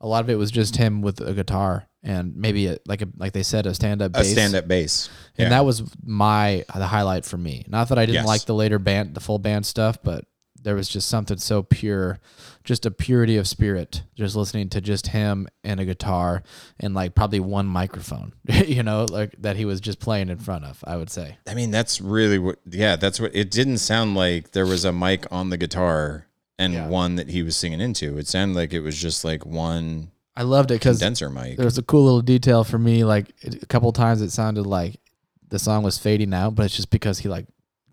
a lot of it was just him with a guitar and maybe like they said, a stand up bass. Yeah. And that was the highlight for me. Not that I didn't like the later band, the full band stuff, but there was just something so pure, just a purity of spirit, just listening to just him and a guitar and like probably one microphone, you know, like that he was just playing in front of, I would say. I mean, that's really what it didn't sound like there was a mic on the guitar and one that he was singing into. It sounded like it was just like one. I loved it because condenser mic. There was a cool little detail for me. Like a couple times it sounded like the song was fading out, but it's just because he like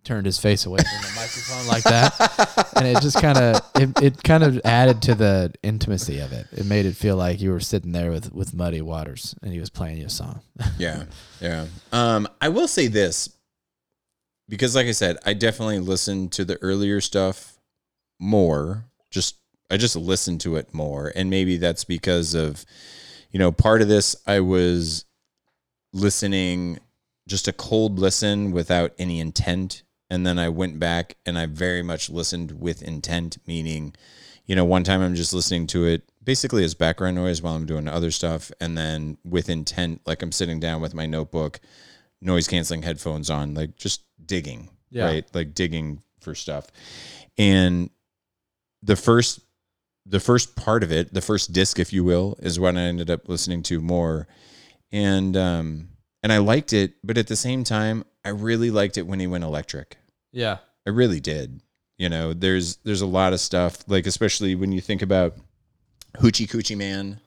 turned his face away from the microphone like that, and it just kind of it kind of added to the intimacy of it. It made it feel like you were sitting there with Muddy Waters and he was playing you a song. I will say this, because like I said, I definitely listened to the earlier stuff more. I just listened to it more, and maybe that's because of, you know, part of this I was listening just a cold listen without any intent. And then I went back and I very much listened with intent, meaning, you know, one time I'm just listening to it basically as background noise while I'm doing other stuff. And then with intent, like I'm sitting down with my notebook, noise canceling headphones on, like just digging, right? Like digging for stuff. And the first part of it, the first disc, if you will, is what I ended up listening to more. And I liked it, but at the same time, I really liked it when he went electric. Yeah. I really did. You know, there's a lot of stuff, like especially when you think about Hoochie Coochie Man.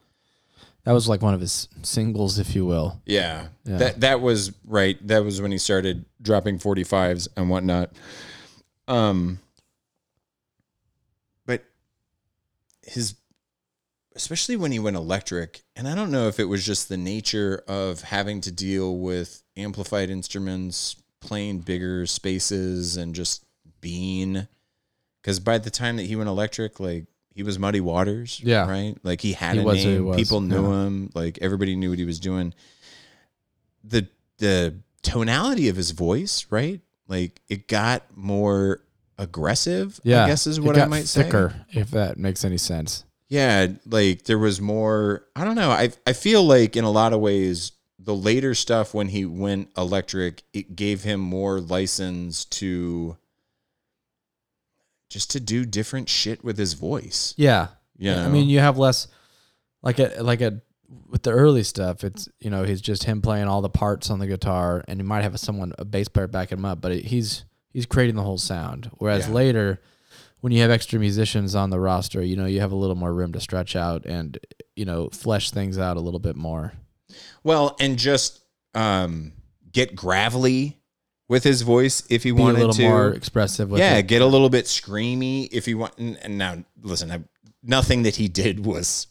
That was like one of his singles, if you will. Yeah. That was right. That was when he started dropping 45s and whatnot. But especially when he went electric, and I don't know if it was just the nature of having to deal with amplified instruments, playing bigger spaces, and just being, because by the time that he went electric, like he was Muddy Waters, right? Like he had a name, people knew him, like everybody knew what he was doing. The tonality of his voice, right? Like it got more aggressive, I guess is what I might say. Thicker, if that makes any sense. Yeah, like there was more, I don't know. I feel like in a lot of ways, the later stuff when he went electric, it gave him more license to just to do different shit with his voice. Yeah. Yeah. I mean, you have less with the early stuff, it's, you know, he's just him playing all the parts on the guitar, and you might have a bass player backing him up, but he's creating the whole sound. Whereas later, when you have extra musicians on the roster, you know, you have a little more room to stretch out and, you know, flesh things out a little bit more. Well, and just get gravelly with his voice if he wanted to. Be a little more expressive with it. Yeah, get a little bit screamy if you want. And now, listen, nothing that he did was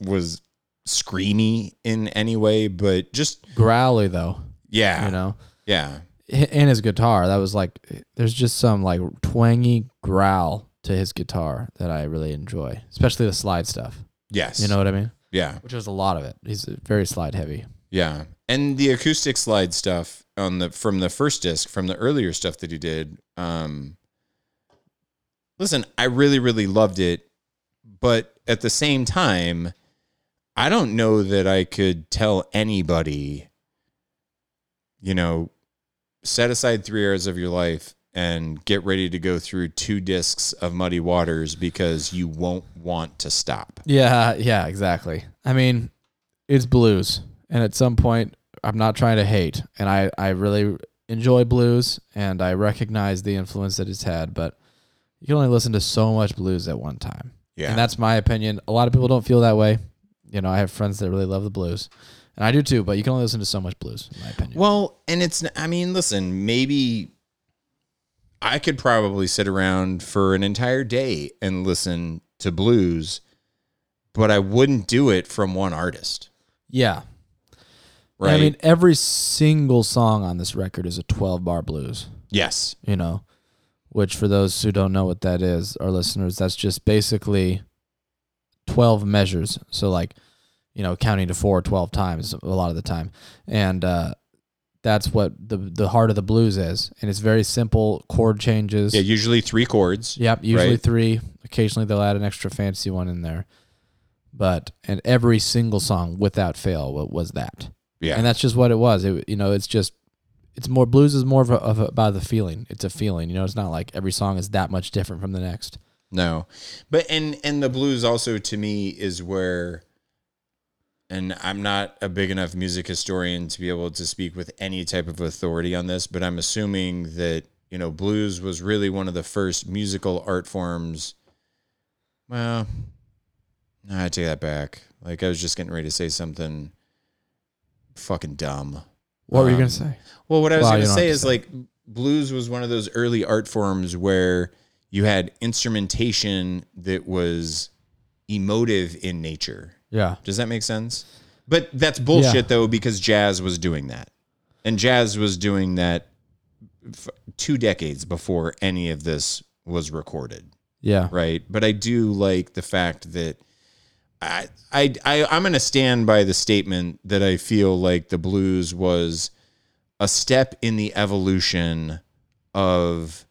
screamy in any way, but just growly though. Yeah. You know? Yeah. And his guitar, that was like, there's just some like twangy growl to his guitar that I really enjoy, especially the slide stuff. Yes. You know what I mean? Yeah. Which was a lot of it. He's very slide heavy. Yeah. And the acoustic slide stuff from the first disc, from the earlier stuff that he did. Listen, I really, really loved it. But at the same time, I don't know that I could tell anybody, you know, set aside 3 hours of your life and get ready to go through 2 discs of Muddy Waters because you won't want to stop. Yeah, yeah, exactly. I mean, it's blues. And at some point, I'm not trying to hate. And I really enjoy blues, and I recognize the influence that it's had. But you can only listen to so much blues at one time. Yeah. And that's my opinion. A lot of people don't feel that way. You know, I have friends that really love the blues. And I do too, but you can only listen to so much blues, in my opinion. Well, and it's, I mean, listen, maybe... I could probably sit around for an entire day and listen to blues, but I wouldn't do it from one artist. Yeah. Right. I mean, every single song on this record is a 12-bar blues. Yes. You know, which for those who don't know what that is, our listeners, that's just basically 12 measures. So like, you know, counting to 4 12 times a lot of the time. And, that's what the heart of the blues is, and it's very simple chord changes. Yeah, usually 3 chords. Yep, usually right? 3. Occasionally they'll add an extra fancy one in there. But and every single song without fail was that. Yeah. And that's just what it was. It, you know, it's just it's more blues is more of about the feeling. It's a feeling, you know, it's not like every song is that much different from the next. No. But and the blues also to me is where and I'm not a big enough music historian to be able to speak with any type of authority on this, but I'm assuming that, you know, blues was really one of the first musical art forms. Well, no, I take that back. Like I was just getting ready to say something fucking dumb. What were you going to say? Well, what I was going to say is like blues was one of those early art forms where you had instrumentation that was emotive in nature. Yeah. Does that make sense? But that's bullshit, yeah. Though, because jazz was doing that. And jazz was doing that 2 decades before any of this was recorded. Yeah. Right? But I do like the fact that I'm going to stand by the statement that I feel like the blues was a step in the evolution of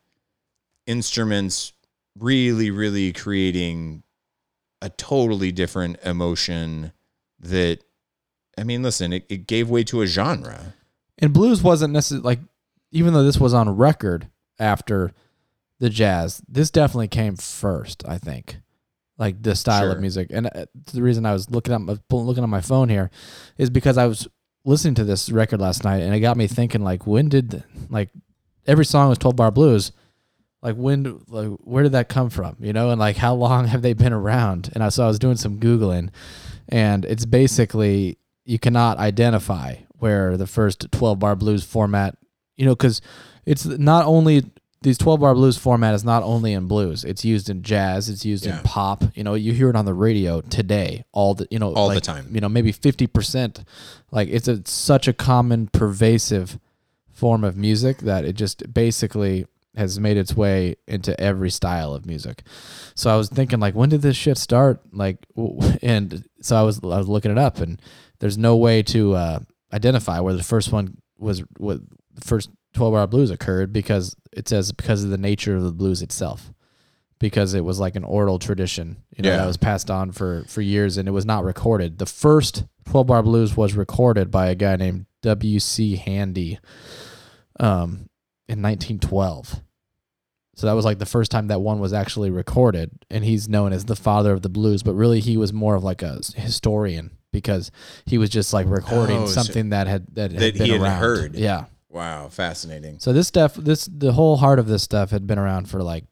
instruments really, really creating a totally different emotion that, I mean, listen, it gave way to a genre. And blues wasn't necessarily, like, even though this was on record after the jazz, this definitely came first, I think, like the style of music. And the reason I was looking on my phone here is because I was listening to this record last night and it got me thinking, like, when did, like, every song was 12-bar blues. Like when, like where did that come from? You know, and like how long have they been around? And I was doing some Googling, and it's basically you cannot identify where the first 12-bar blues format, you know, because it's not only these 12-bar blues format is not only in blues. It's used in jazz. It's used in pop. You know, you hear it on the radio today all the time. You know, maybe 50%. Like it's such a common pervasive form of music that it just basically has made its way into every style of music. So I was thinking, like, when did this shit start? Like, and so I was looking it up, and there's no way to identify where the first one was, what the first 12-bar blues occurred, because it says because of the nature of the blues itself, because it was like an oral tradition, you know, that was passed on for years, and it was not recorded. The first 12-bar blues was recorded by a guy named W.C. Handy, in 1912. So that was like the first time that one was actually recorded, and he's known as the father of the blues, but really he was more of like a historian because he was just like recording something so that had been he had around. Heard. Yeah. Wow, fascinating. So the whole heart of this stuff had been around for like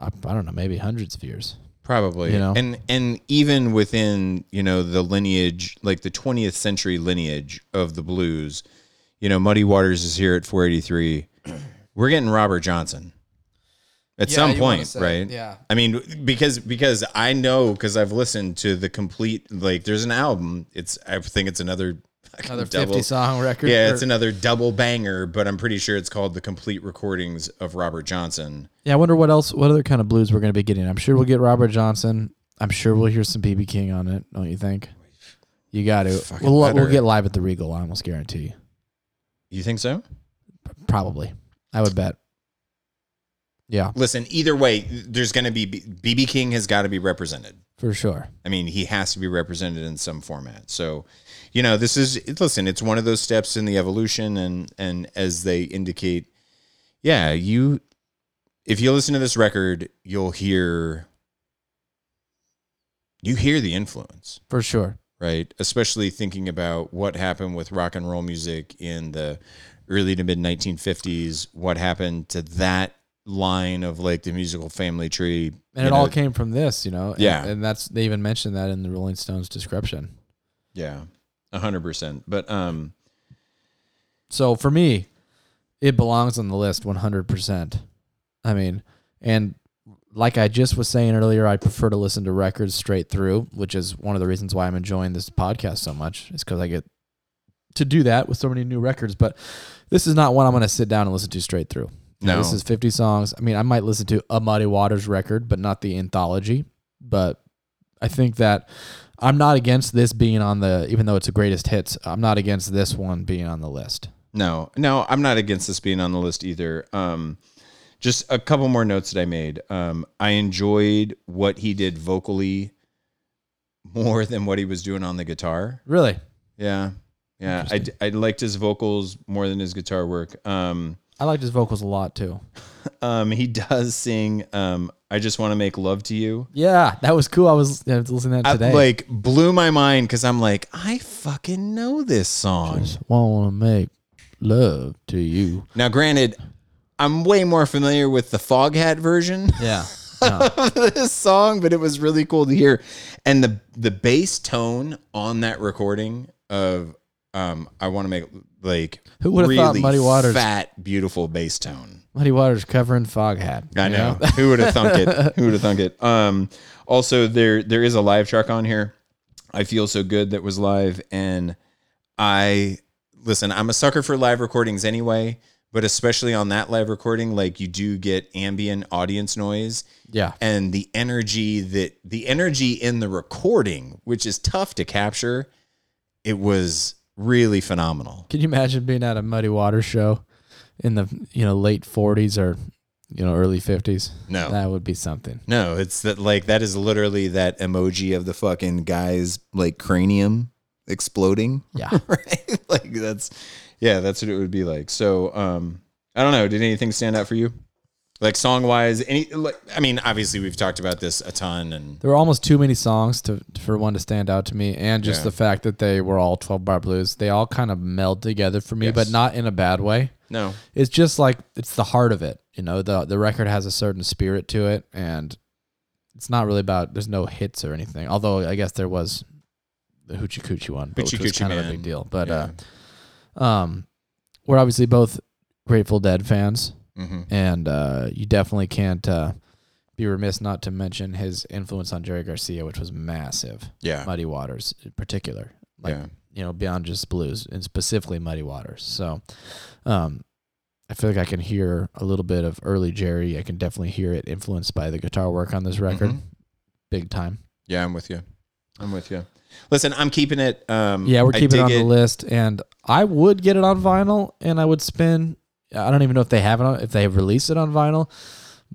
I don't know, maybe hundreds of years. Probably. You know? And even within, you know, the lineage, like the 20th century lineage of the blues, you know, Muddy Waters is here at 483. We're getting Robert Johnson at some point, right? Yeah. I mean, because I know, because I've listened to the complete, like there's an album. I think it's another 50 song record. Yeah. It's another double banger, but I'm pretty sure it's called The Complete Recordings of Robert Johnson. Yeah. I wonder what other kind of blues we're going to be getting. I'm sure we'll get Robert Johnson. I'm sure we'll hear some B.B. King on it. Don't you think? You got to, we'll get Live at the Regal. I almost guarantee you. You think so? Probably. I would bet. Yeah. Listen, either way, there's going to be B.B. King has got to be represented. For sure. I mean, he has to be represented in some format. So, you know, this is, listen, it's one of those steps in the evolution, and as they indicate, yeah, you if you listen to this record, you'll hear, the influence. For sure. Right? Especially thinking about what happened with rock and roll music in the early to mid 1950s, what happened to that line of like the musical family tree. And it all came from this, you know? Yeah. And that's, they even mentioned that in the Rolling Stones description. Yeah. 100%. But, so for me, it belongs on the list 100%. I mean, and like I just was saying earlier, I prefer to listen to records straight through, which is one of the reasons why I'm enjoying this podcast so much. It's because I get to do that with so many new records. But this is not one I'm going to sit down and listen to straight through. No. Now, this is 50 songs. I mean, I might listen to a Muddy Waters record, but not the anthology. But I think that I'm not against this being on the, even though it's the greatest hits, I'm not against this one being on the list. No, I'm not against this being on the list either. Just a couple more notes that I made. I enjoyed what he did vocally more than what he was doing on the guitar. Really? Yeah. Yeah. I liked his vocals more than his guitar work. I liked his vocals a lot too. He does sing, I Just Want to Make Love to You. Yeah, that was cool. I was listening to that today. Like, blew my mind because I'm like, I fucking know this song. Just want to make love to you. Now, granted, I'm way more familiar with the Foghat version of this song, but it was really cool to hear. And the bass tone on that recording of I Want to Make, like, who would have really thought Muddy Waters, fat, beautiful bass tone. Muddy Waters covering Foghat. I know. Who would have thunk it? Who would have thunk it? Also, there is a live track on here. I Feel So Good that was live, and listen, I'm a sucker for live recordings anyway, but especially on that live recording, like, you do get ambient audience noise. Yeah. And the energy in the recording, which is tough to capture, it was really phenomenal. Can you imagine being at a Muddy Waters show in the, late 40s or, early 50s? No. That would be something. No, it's that, like, that is literally that emoji of the fucking guy's, like, cranium exploding. Yeah. Right? Like, that's what it would be like. So, I don't know. Did anything stand out for you? Like, song wise, obviously we've talked about this a ton, and there were almost too many songs for one to stand out to me. And just the fact that they were all 12-bar blues, they all kind of meld together for me, but not in a bad way. No, it's just like, it's the heart of it. The record has a certain spirit to it, and it's not really about, there's no hits or anything. Although I guess there was the Hoochie Coochie one, which was kind of a big deal. But we're obviously both Grateful Dead fans, and you definitely can't be remiss not to mention his influence on Jerry Garcia, which was massive. Yeah, Muddy Waters in particular, beyond just blues, and specifically Muddy Waters. So, I feel like I can hear a little bit of early Jerry. I can definitely hear it influenced by the guitar work on this record, big time. Yeah, I'm with you. Listen, I'm keeping it. We're keeping it on the list, and I would get it on vinyl, and I would spend, I don't even know if they have it on, if they have released it on vinyl,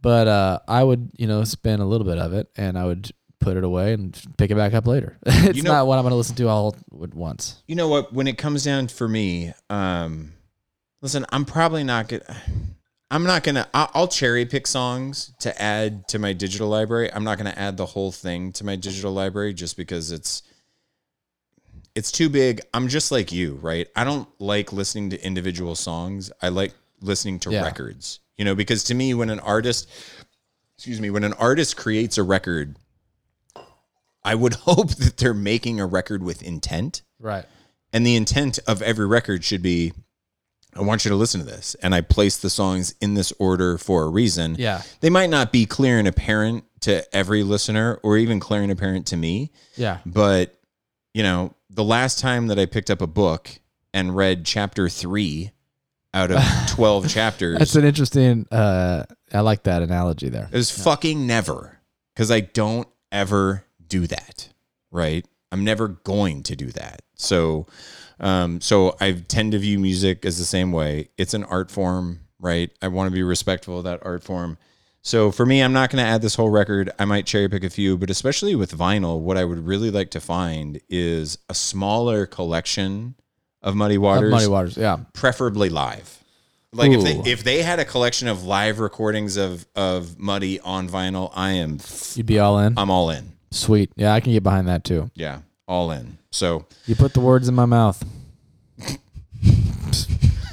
but I would, spend a little bit of it, and I would put it away and pick it back up later. It's not what I'm going to listen to all at once. You know what? When it comes down for me, listen, I'm probably not going to, I'll cherry pick songs to add to my digital library. I'm not going to add the whole thing to my digital library just because it's too big. I'm just like you, right? I don't like listening to individual songs. I like listening to records, because to me, when an artist creates a record, I would hope that they're making a record with intent. Right. And the intent of every record should be, I want you to listen to this, and I place the songs in this order for a reason. Yeah. They might not be clear and apparent to every listener, or even clear and apparent to me. Yeah. But, the last time that I picked up a book and read chapter 3 out of 12 chapters. That's an interesting, I like that analogy there. It was fucking never, because I don't ever do that, right? I'm never going to do that. So... So I tend to view music as the same way. It's an art form, right? I want to be respectful of that art form. So for me, I'm not going to add this whole record. I might cherry pick a few, but especially with vinyl, what I would really like to find is a smaller collection of Muddy Waters. Preferably live. Like, if they had a collection of live recordings of Muddy on vinyl, you'd be all in? I'm all in. Sweet. Yeah, I can get behind that too. Yeah, all in. So you put the words in my mouth.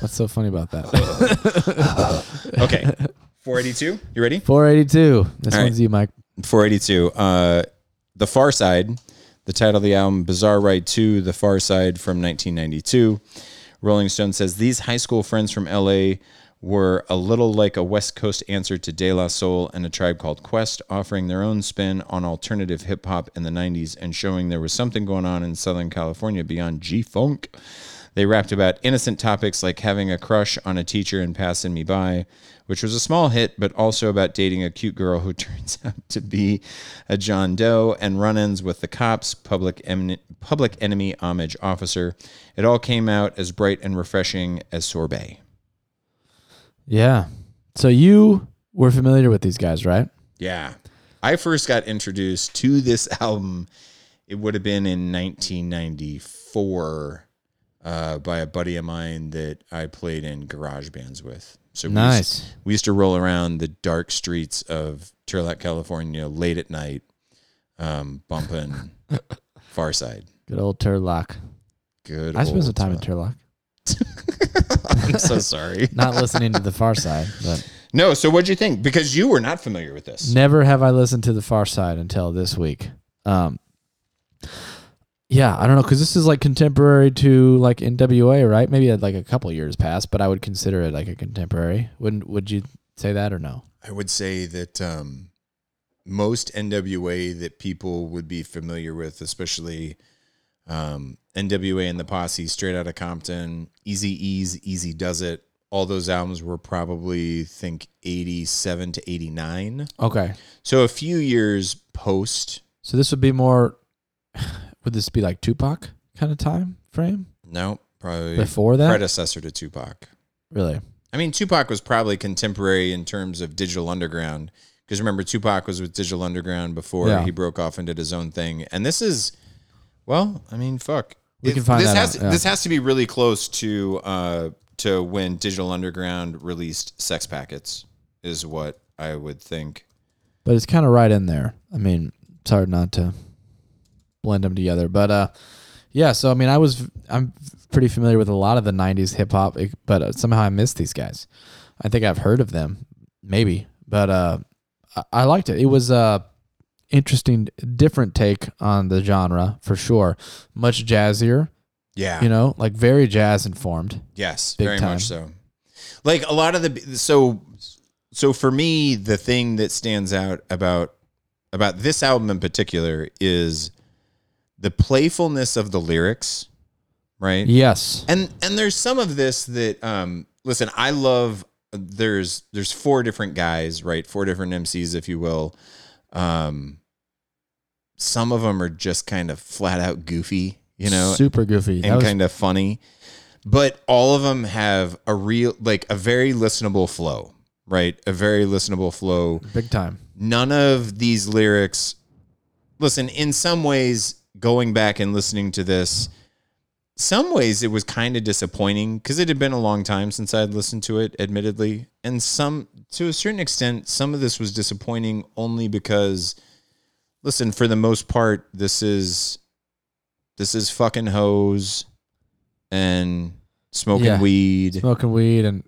What's so funny about that? Okay. 482. You ready? 482. This all one's right. You, Mike. 482. The Far Side. The title of the album, Bizarre Ride 2, The Far Side from 1992. Rolling Stone says, these high school friends from L.A. were a little like a West Coast answer to De La Soul and A Tribe Called Quest, offering their own spin on alternative hip-hop in the 90s and showing there was something going on in Southern California beyond G-Funk. They rapped about innocent topics like having a crush on a teacher and passing me by, which was a small hit, but also about dating a cute girl who turns out to be a John Doe, and run-ins with the cops, public enemy homage officer. It all came out as bright and refreshing as sorbet. Yeah. So you were familiar with these guys, right? Yeah. I first got introduced to this album. It would have been in 1994. By a buddy of mine that I played in garage bands with. So nice. We used to roll around the dark streets of Turlock, California, late at night, bumping Far Side. Good old Turlock. Good. I spent some time in Turlock. I'm so sorry. Not listening to the Far Side, but no. So what'd you think? Because you were not familiar with this. Never have I listened to the Far Side until this week. Yeah, I don't know, because this is like contemporary to like NWA, right? Maybe like a couple years past, but I would consider it like a contemporary. Would you say that or no? I would say that most NWA that people would be familiar with, especially NWA and the Posse, Straight Outta Compton, Eazy-E's, Easy Does It, all those albums were probably, I think, 87 to 89. Okay. So a few years post. So this would be more... Would this be like Tupac kind of time frame? No, probably before that. Predecessor to Tupac. Really? I mean, Tupac was probably contemporary in terms of Digital Underground, because remember, Tupac was with Digital Underground before he broke off and did his own thing. And this is, well, I mean, fuck. This has to be really close to when Digital Underground released Sex Packets, is what I would think. But it's kind of right in there. I mean, it's hard not to blend them together, but yeah. So I mean, I'm pretty familiar with a lot of the '90s hip hop, but somehow I missed these guys. I think I've heard of them, maybe, but I liked it. It was interesting, different take on the genre for sure. Much jazzier, yeah. You know, like very jazz informed. Yes, very much so. Like a lot of the so for me, the thing that stands out about this album in particular is the playfulness of the lyrics, right? Yes. And there's some of this that, listen, I love, there's four different guys, right? Four different MCs, if you will. Some of them are just kind of flat out goofy, you know? Super goofy. And kind of funny. But all of them have a very listenable flow, right? A very listenable flow. Big time. None of these lyrics, listen, in some ways, going back and listening to this, some ways it was kind of disappointing because it had been a long time since I'd listened to it, admittedly. And to a certain extent, some of this was disappointing only because, listen, for the most part, this is fucking hoes and smoking weed. Smoking weed and,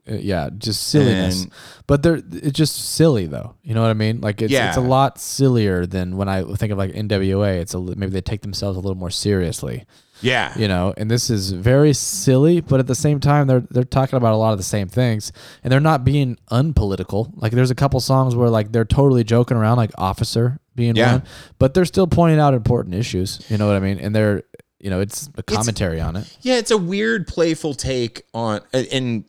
just silliness. But it's just silly, though. You know what I mean? Like, it's a lot sillier than when I think of, like, NWA. Maybe they take themselves a little more seriously. Yeah. You know, and this is very silly, but at the same time, they're talking about a lot of the same things, and they're not being unpolitical. Like, there's a couple songs where, like, they're totally joking around, like Officer being one, but they're still pointing out important issues. You know what I mean? And they're... You know, it's a commentary on it. Yeah, it's a weird, playful take on... And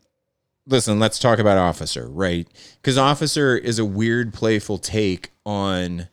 listen, let's talk about Officer, right? Because Officer is a weird, playful take on...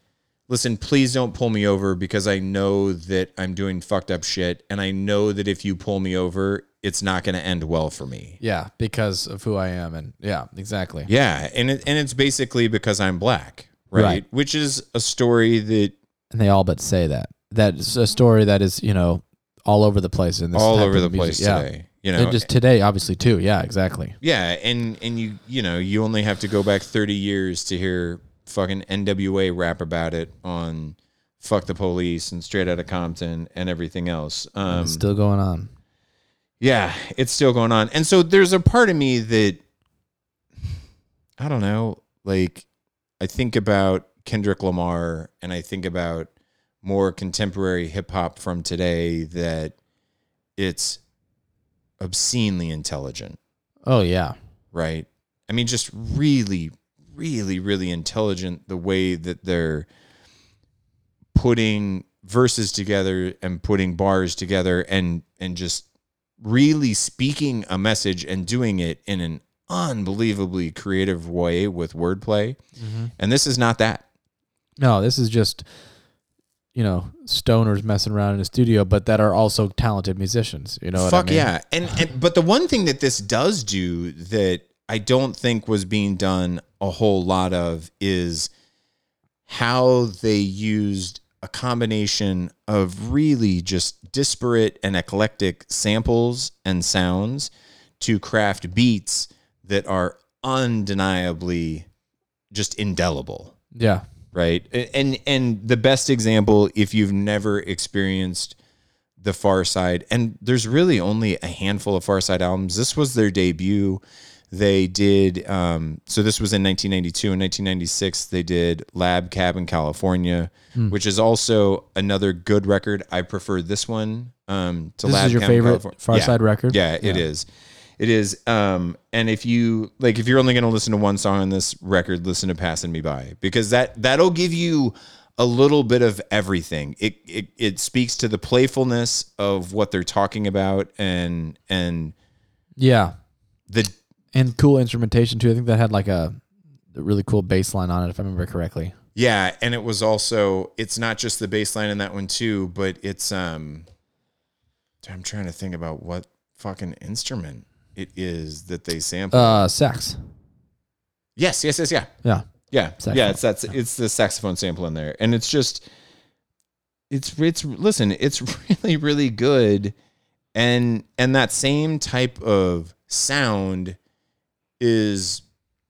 Listen, please don't pull me over because I know that I'm doing fucked up shit. And I know that if you pull me over, it's not going to end well for me. Yeah, because of who I am. And yeah, exactly. Yeah, and it's basically because I'm black, right? Which is a story that... And they all but say that. That's a story that is, you know... all over the place in this all over the place today. You know, and just today, obviously, too. Yeah, exactly. Yeah, and you know, you only have to go back 30 years to hear fucking NWA rap about it on Fuck the Police and Straight Outta Compton and everything else. It's still going on. Yeah, it's still going on. And so there's a part of me that, I don't know, like, I think about Kendrick Lamar and I think about more contemporary hip-hop from today that it's obscenely intelligent. Oh, yeah. Right? I mean, just really, really, really intelligent the way that they're putting verses together and putting bars together and just really speaking a message and doing it in an unbelievably creative way with wordplay. Mm-hmm. And this is not that. No, this is just, you know, stoners messing around in a studio, but that are also talented musicians. You know what I mean? Fuck yeah. And but the one thing that this does do that I don't think was being done a whole lot of is how they used a combination of really just disparate and eclectic samples and sounds to craft beats that are undeniably just indelible. Yeah. Right. And the best example, if you've never experienced the Far Side, and there's really only a handful of Far Side albums. This was their debut. They did, so this was in 1992. In 1996, they did Lab Cab in California, which is also another good record. I prefer this one to this Lab Cab. This is your Cab favorite California. Far Side record? Yeah, it is. It is. And if you like, if you're only going to listen to one song on this record, listen to Passing Me By, because that'll give you a little bit of everything. It speaks to the playfulness of what they're talking about and yeah, and cool instrumentation too. I think that had like a really cool bass line on it, if I remember correctly. Yeah. And it was also, it's not just the bass line in that one too, but it's, I'm trying to think about what fucking instrument it is that they sample. Sax. Yes. Yeah. Saxophone. Yeah. It's the saxophone sample in there. And it's just, it's really, really good. And that same type of sound is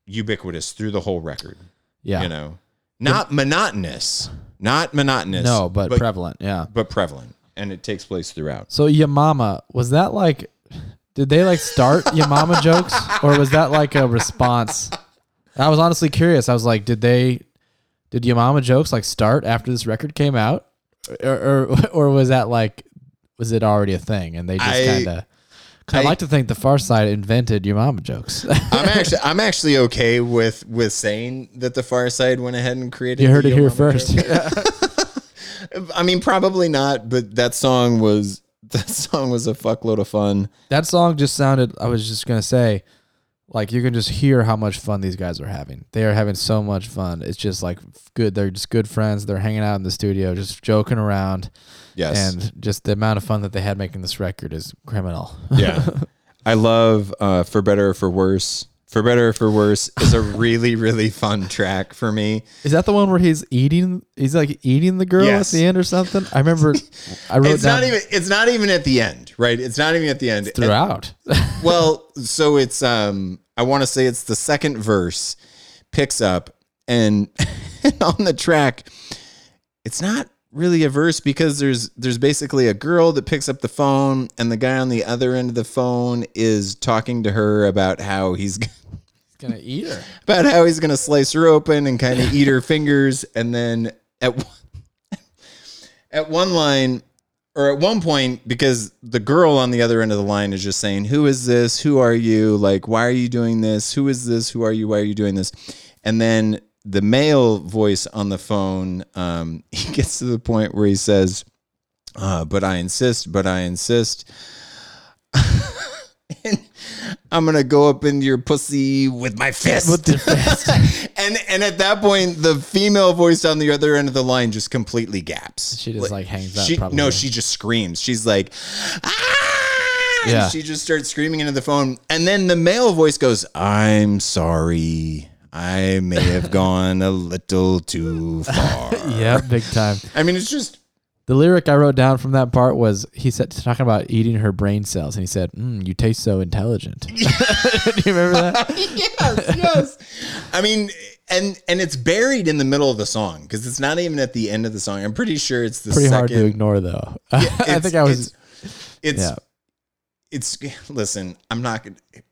ubiquitous through the whole record. Yeah. You know, not monotonous. No, but prevalent. Yeah. But prevalent. And it takes place throughout. So Your Mama, was that like, did they like start Your Mama jokes, or was that like a response? I was honestly curious. I was like, did Your Mama jokes like start after this record came out, or was that like, was it already a thing? And they just I like to think the Far Side invented Your Mama jokes. I'm actually okay with saying that the Far Side went ahead and created. You heard it here first. I mean, probably not, but that song was a fuckload of fun. That song just sounded, I was just going to say, like, you can just hear how much fun these guys are having. They are having so much fun. It's just like good. They're just good friends. They're hanging out in the studio, just joking around. Yes. And just the amount of fun that they had making this record is criminal. Yeah. I love For Better or For Worse. For Better or For Worse is a really, really fun track for me. Is that the one where he's like eating the girl at the end or something? I remember I wrote it's down. It's not even at the end, right? It's not even at the end. It's throughout. Well, so it's I want to say it's the second verse picks up and on the track it's not really a verse, because there's basically a girl that picks up the phone and the guy on the other end of the phone is talking to her about how he's gonna eat her, about how he's gonna slice her open and kind of eat her fingers. And then at one point, because the girl on the other end of the line is just saying, who is this? Who are you? Like, why are you doing this? Who is this? Who are you? Why are you doing this? And then the male voice on the phone, he gets to the point where he says, but I insist, and I'm going to go up into your pussy with my fist. With the fist. and at that point, the female voice on the other end of the line just completely gaps. She just like hangs up. She just screams. She's like, ah! Yeah. And she just starts screaming into the phone. And then the male voice goes, I'm sorry. I may have gone a little too far. Yeah, big time. I mean, it's just The lyric I wrote down from that part was, he said, talking about eating her brain cells, and he said, you taste so intelligent. Do you remember that? Yes. I mean, and it's buried in the middle of the song, because it's not even at the end of the song. I'm pretty sure it's the pretty second. Pretty hard to ignore, though. Yeah, I think I was... Listen, I'm not going to...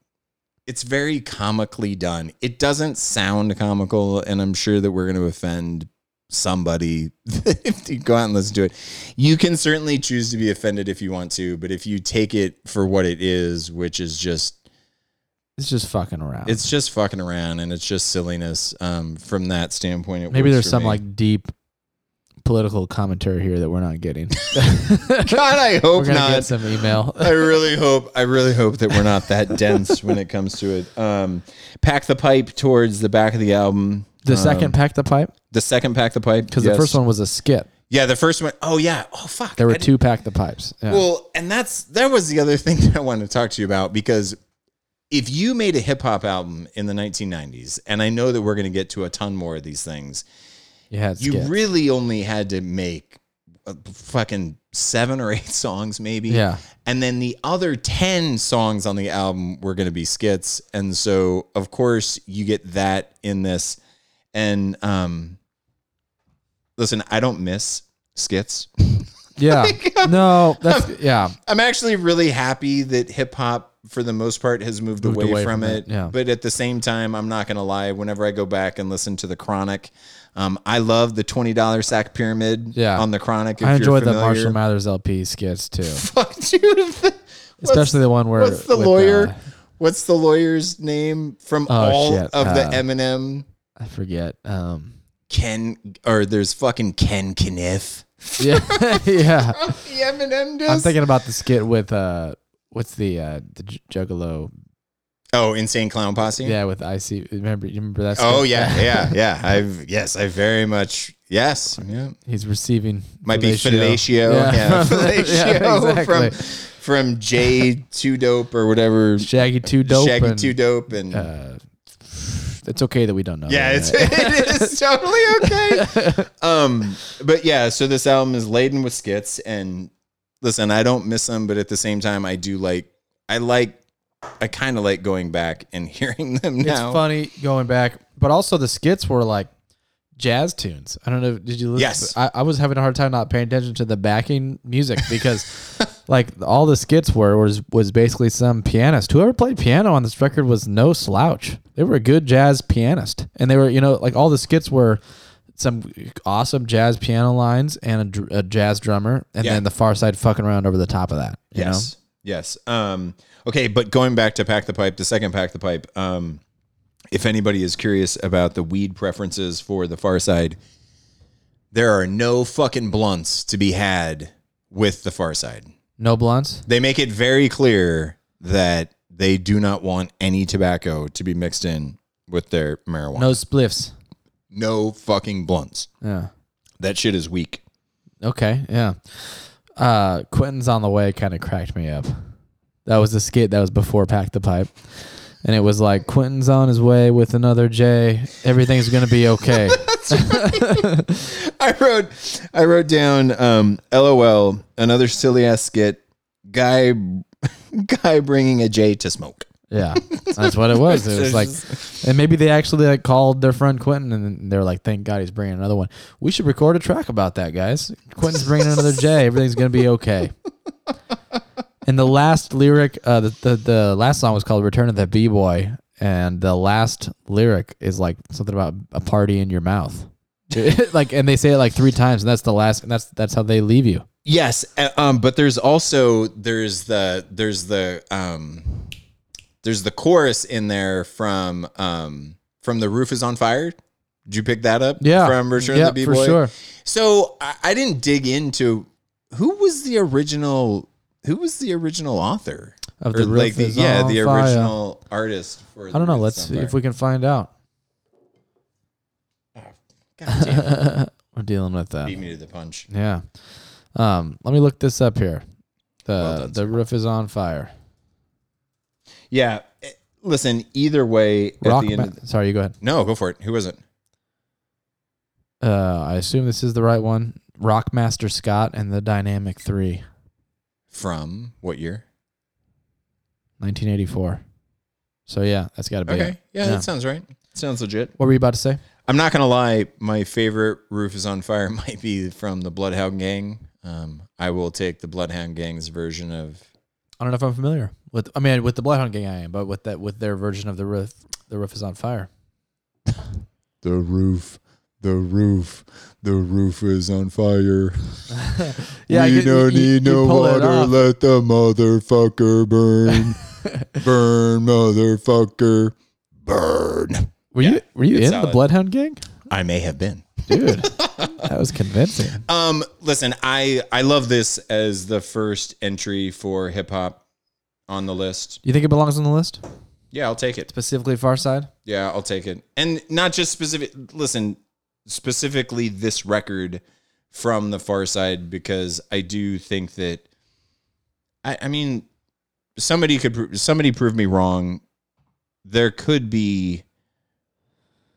It's very comically done. It doesn't sound comical, and I'm sure that we're going to offend somebody if you go out and listen to it. You can certainly choose to be offended if you want to, but if you take it for what it is, which is just... It's just fucking around. It's just fucking around, and it's just silliness. From that standpoint, it maybe there's some like deep political commentary here that we're not getting. God, I hope not. Get some email. I really hope that we're not that dense when it comes to it. Pack the Pipe towards the back of the album. The second Pack the Pipe? The second Pack the Pipe. Because yes. The first one was a skit. Yeah, the first one. Oh, yeah. Oh, fuck. There were two Pack the Pipes. Yeah. Well, and that was the other thing that I wanted to talk to you about, because if you made a hip-hop album in the 1990s, and I know that we're going to get to a ton more of these things, you really only had to make fucking 7 or 8 songs, maybe. Yeah. And then the other 10 songs on the album were going to be skits. And so, of course, you get that in this. And listen, I don't miss skits. Yeah. I'm actually really happy that hip hop, for the most part, has moved away from it. Yeah. But at the same time, I'm not going to lie. Whenever I go back and listen to The Chronic, I love the $20 sack pyramid on The Chronic. I enjoyed the Marshall Mathers LP skits too. Fuck, dude. Especially the one where... What's the lawyer's name from the Eminem? I forget. There's fucking Ken Kniff. Yeah. Yeah. The Eminem disc. I'm thinking about the skit with... What's the Juggalo? Oh, Insane Clown Posse. Yeah, with IC. Remember that? Story? Oh yeah. I very much. He's receiving fellatio. Fellatio exactly. from Jay Two Dope or whatever. Shaggy Two Dope and. It's okay that we don't know. Yeah, it is totally okay. But yeah, so this album is laden with skits and. Listen, I don't miss them, but at the same time, I do I kind of like going back and hearing them now. It's funny going back, but also the skits were like jazz tunes. I don't know. Did you listen? Yes. I was having a hard time not paying attention to the backing music because like all the skits was basically some pianist. Whoever played piano on this record was no slouch. They were a good jazz pianist. And they were, all the skits were some awesome jazz piano lines and a jazz drummer, and then the Far Side fucking around over the top of that. Yes. Okay, but going back to Pack the Pipe, the second Pack the Pipe, if anybody is curious about the weed preferences for the Far Side, there are no fucking blunts to be had with the Far Side. No blunts? They make it very clear that they do not want any tobacco to be mixed in with their marijuana. No spliffs. No fucking blunts. Yeah. That shit is weak. Okay, yeah. Quentin's on the Way kind of cracked me up. That was the skit that was before Pack the Pipe. And it was like, Quentin's on his way with another J. Everything's going to be okay. That's right. I wrote down, LOL, another silly ass skit, guy bringing a J to smoke. Yeah, that's what it was. It was like, and maybe they actually like called their friend Quentin, and they're like, "Thank God he's bringing another one. We should record a track about that, guys. Quentin's bringing another J. Everything's gonna be okay." And the last lyric, the last song was called "Return of the B-Boy," and the last lyric is like something about a party in your mouth, like, and they say it like 3 times, and that's the last, and that's how they leave you. Yes, but there's the chorus in there from The Roof is on Fire. Did you pick that up? Yeah. From Return of the B-Boy? For sure. So I didn't dig into who was the original author of The Roof is on Fire. Yeah, the original artist. I don't know. Let's see if we can find out. Oh, God damn. We're dealing with that. Beat me to the punch. Yeah. Let me look this up here. The Roof is on Fire. Yeah, listen, either way, at the end of sorry, you go ahead. No, go for it. Who is it? I assume this is the right one. Rockmaster Scott and the Dynamic Three. From what year? 1984. So, yeah, that's got to be okay. It. Yeah, that sounds right. Sounds legit. What were you about to say? I'm not going to lie. My favorite Roof is on Fire might be from the Bloodhound Gang. I will take the Bloodhound Gang's version of... I don't know if I'm familiar with... I mean, with the Bloodhound Gang, I am, but with their version of the Roof is on Fire. The roof... The roof, is on fire. Yeah, we don't need no water. Let the motherfucker burn, burn, motherfucker, burn. Were you in solid. The Bloodhound Gang? I may have been, dude. That was convincing. Listen, I love this as the first entry for hip hop on the list. You think it belongs on the list? Yeah, I'll take it. Specifically, Far Side. Yeah, I'll take it, and not just specific. Listen. Specifically this record from the Far Side, because I do think that, I mean, somebody prove me wrong. There could be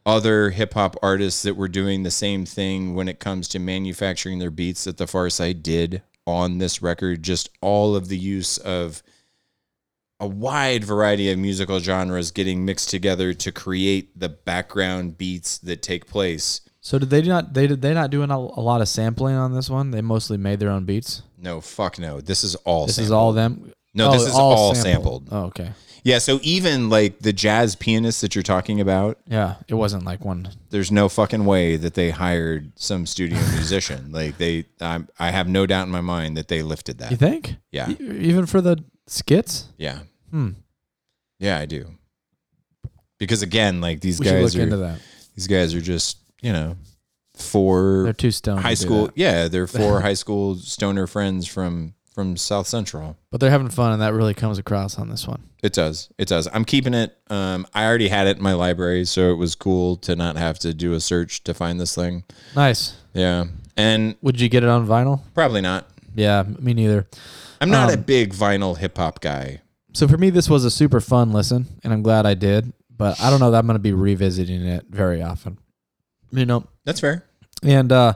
other hip hop artists that were doing the same thing when it comes to manufacturing their beats that the Far Side did on this record. Just all of the use of a wide variety of musical genres getting mixed together to create the background beats that take place. So did they not do a lot of sampling on this one? They mostly made their own beats? No, fuck no. This is all them? No, this is all sampled. Oh, okay. Yeah, so even like the jazz pianist that you're talking about. Yeah, it wasn't like one. There's no fucking way that they hired some studio musician. Like I have no doubt in my mind that they lifted that. You think? Yeah. Even for the skits? Yeah. Yeah, I do. Because again, like these guys are just, you know, they're too stoned high school. Yeah, they're four high school stoner friends from South Central. But they're having fun, and that really comes across on this one. It does. I'm keeping it. I already had it in my library, so it was cool to not have to do a search to find this thing. Nice. Yeah. And would you get it on vinyl? Probably not. Yeah, me neither. I'm not a big vinyl hip-hop guy. So for me, this was a super fun listen, and I'm glad I did. But I don't know that I'm going to be revisiting it very often. You know? That's fair. And I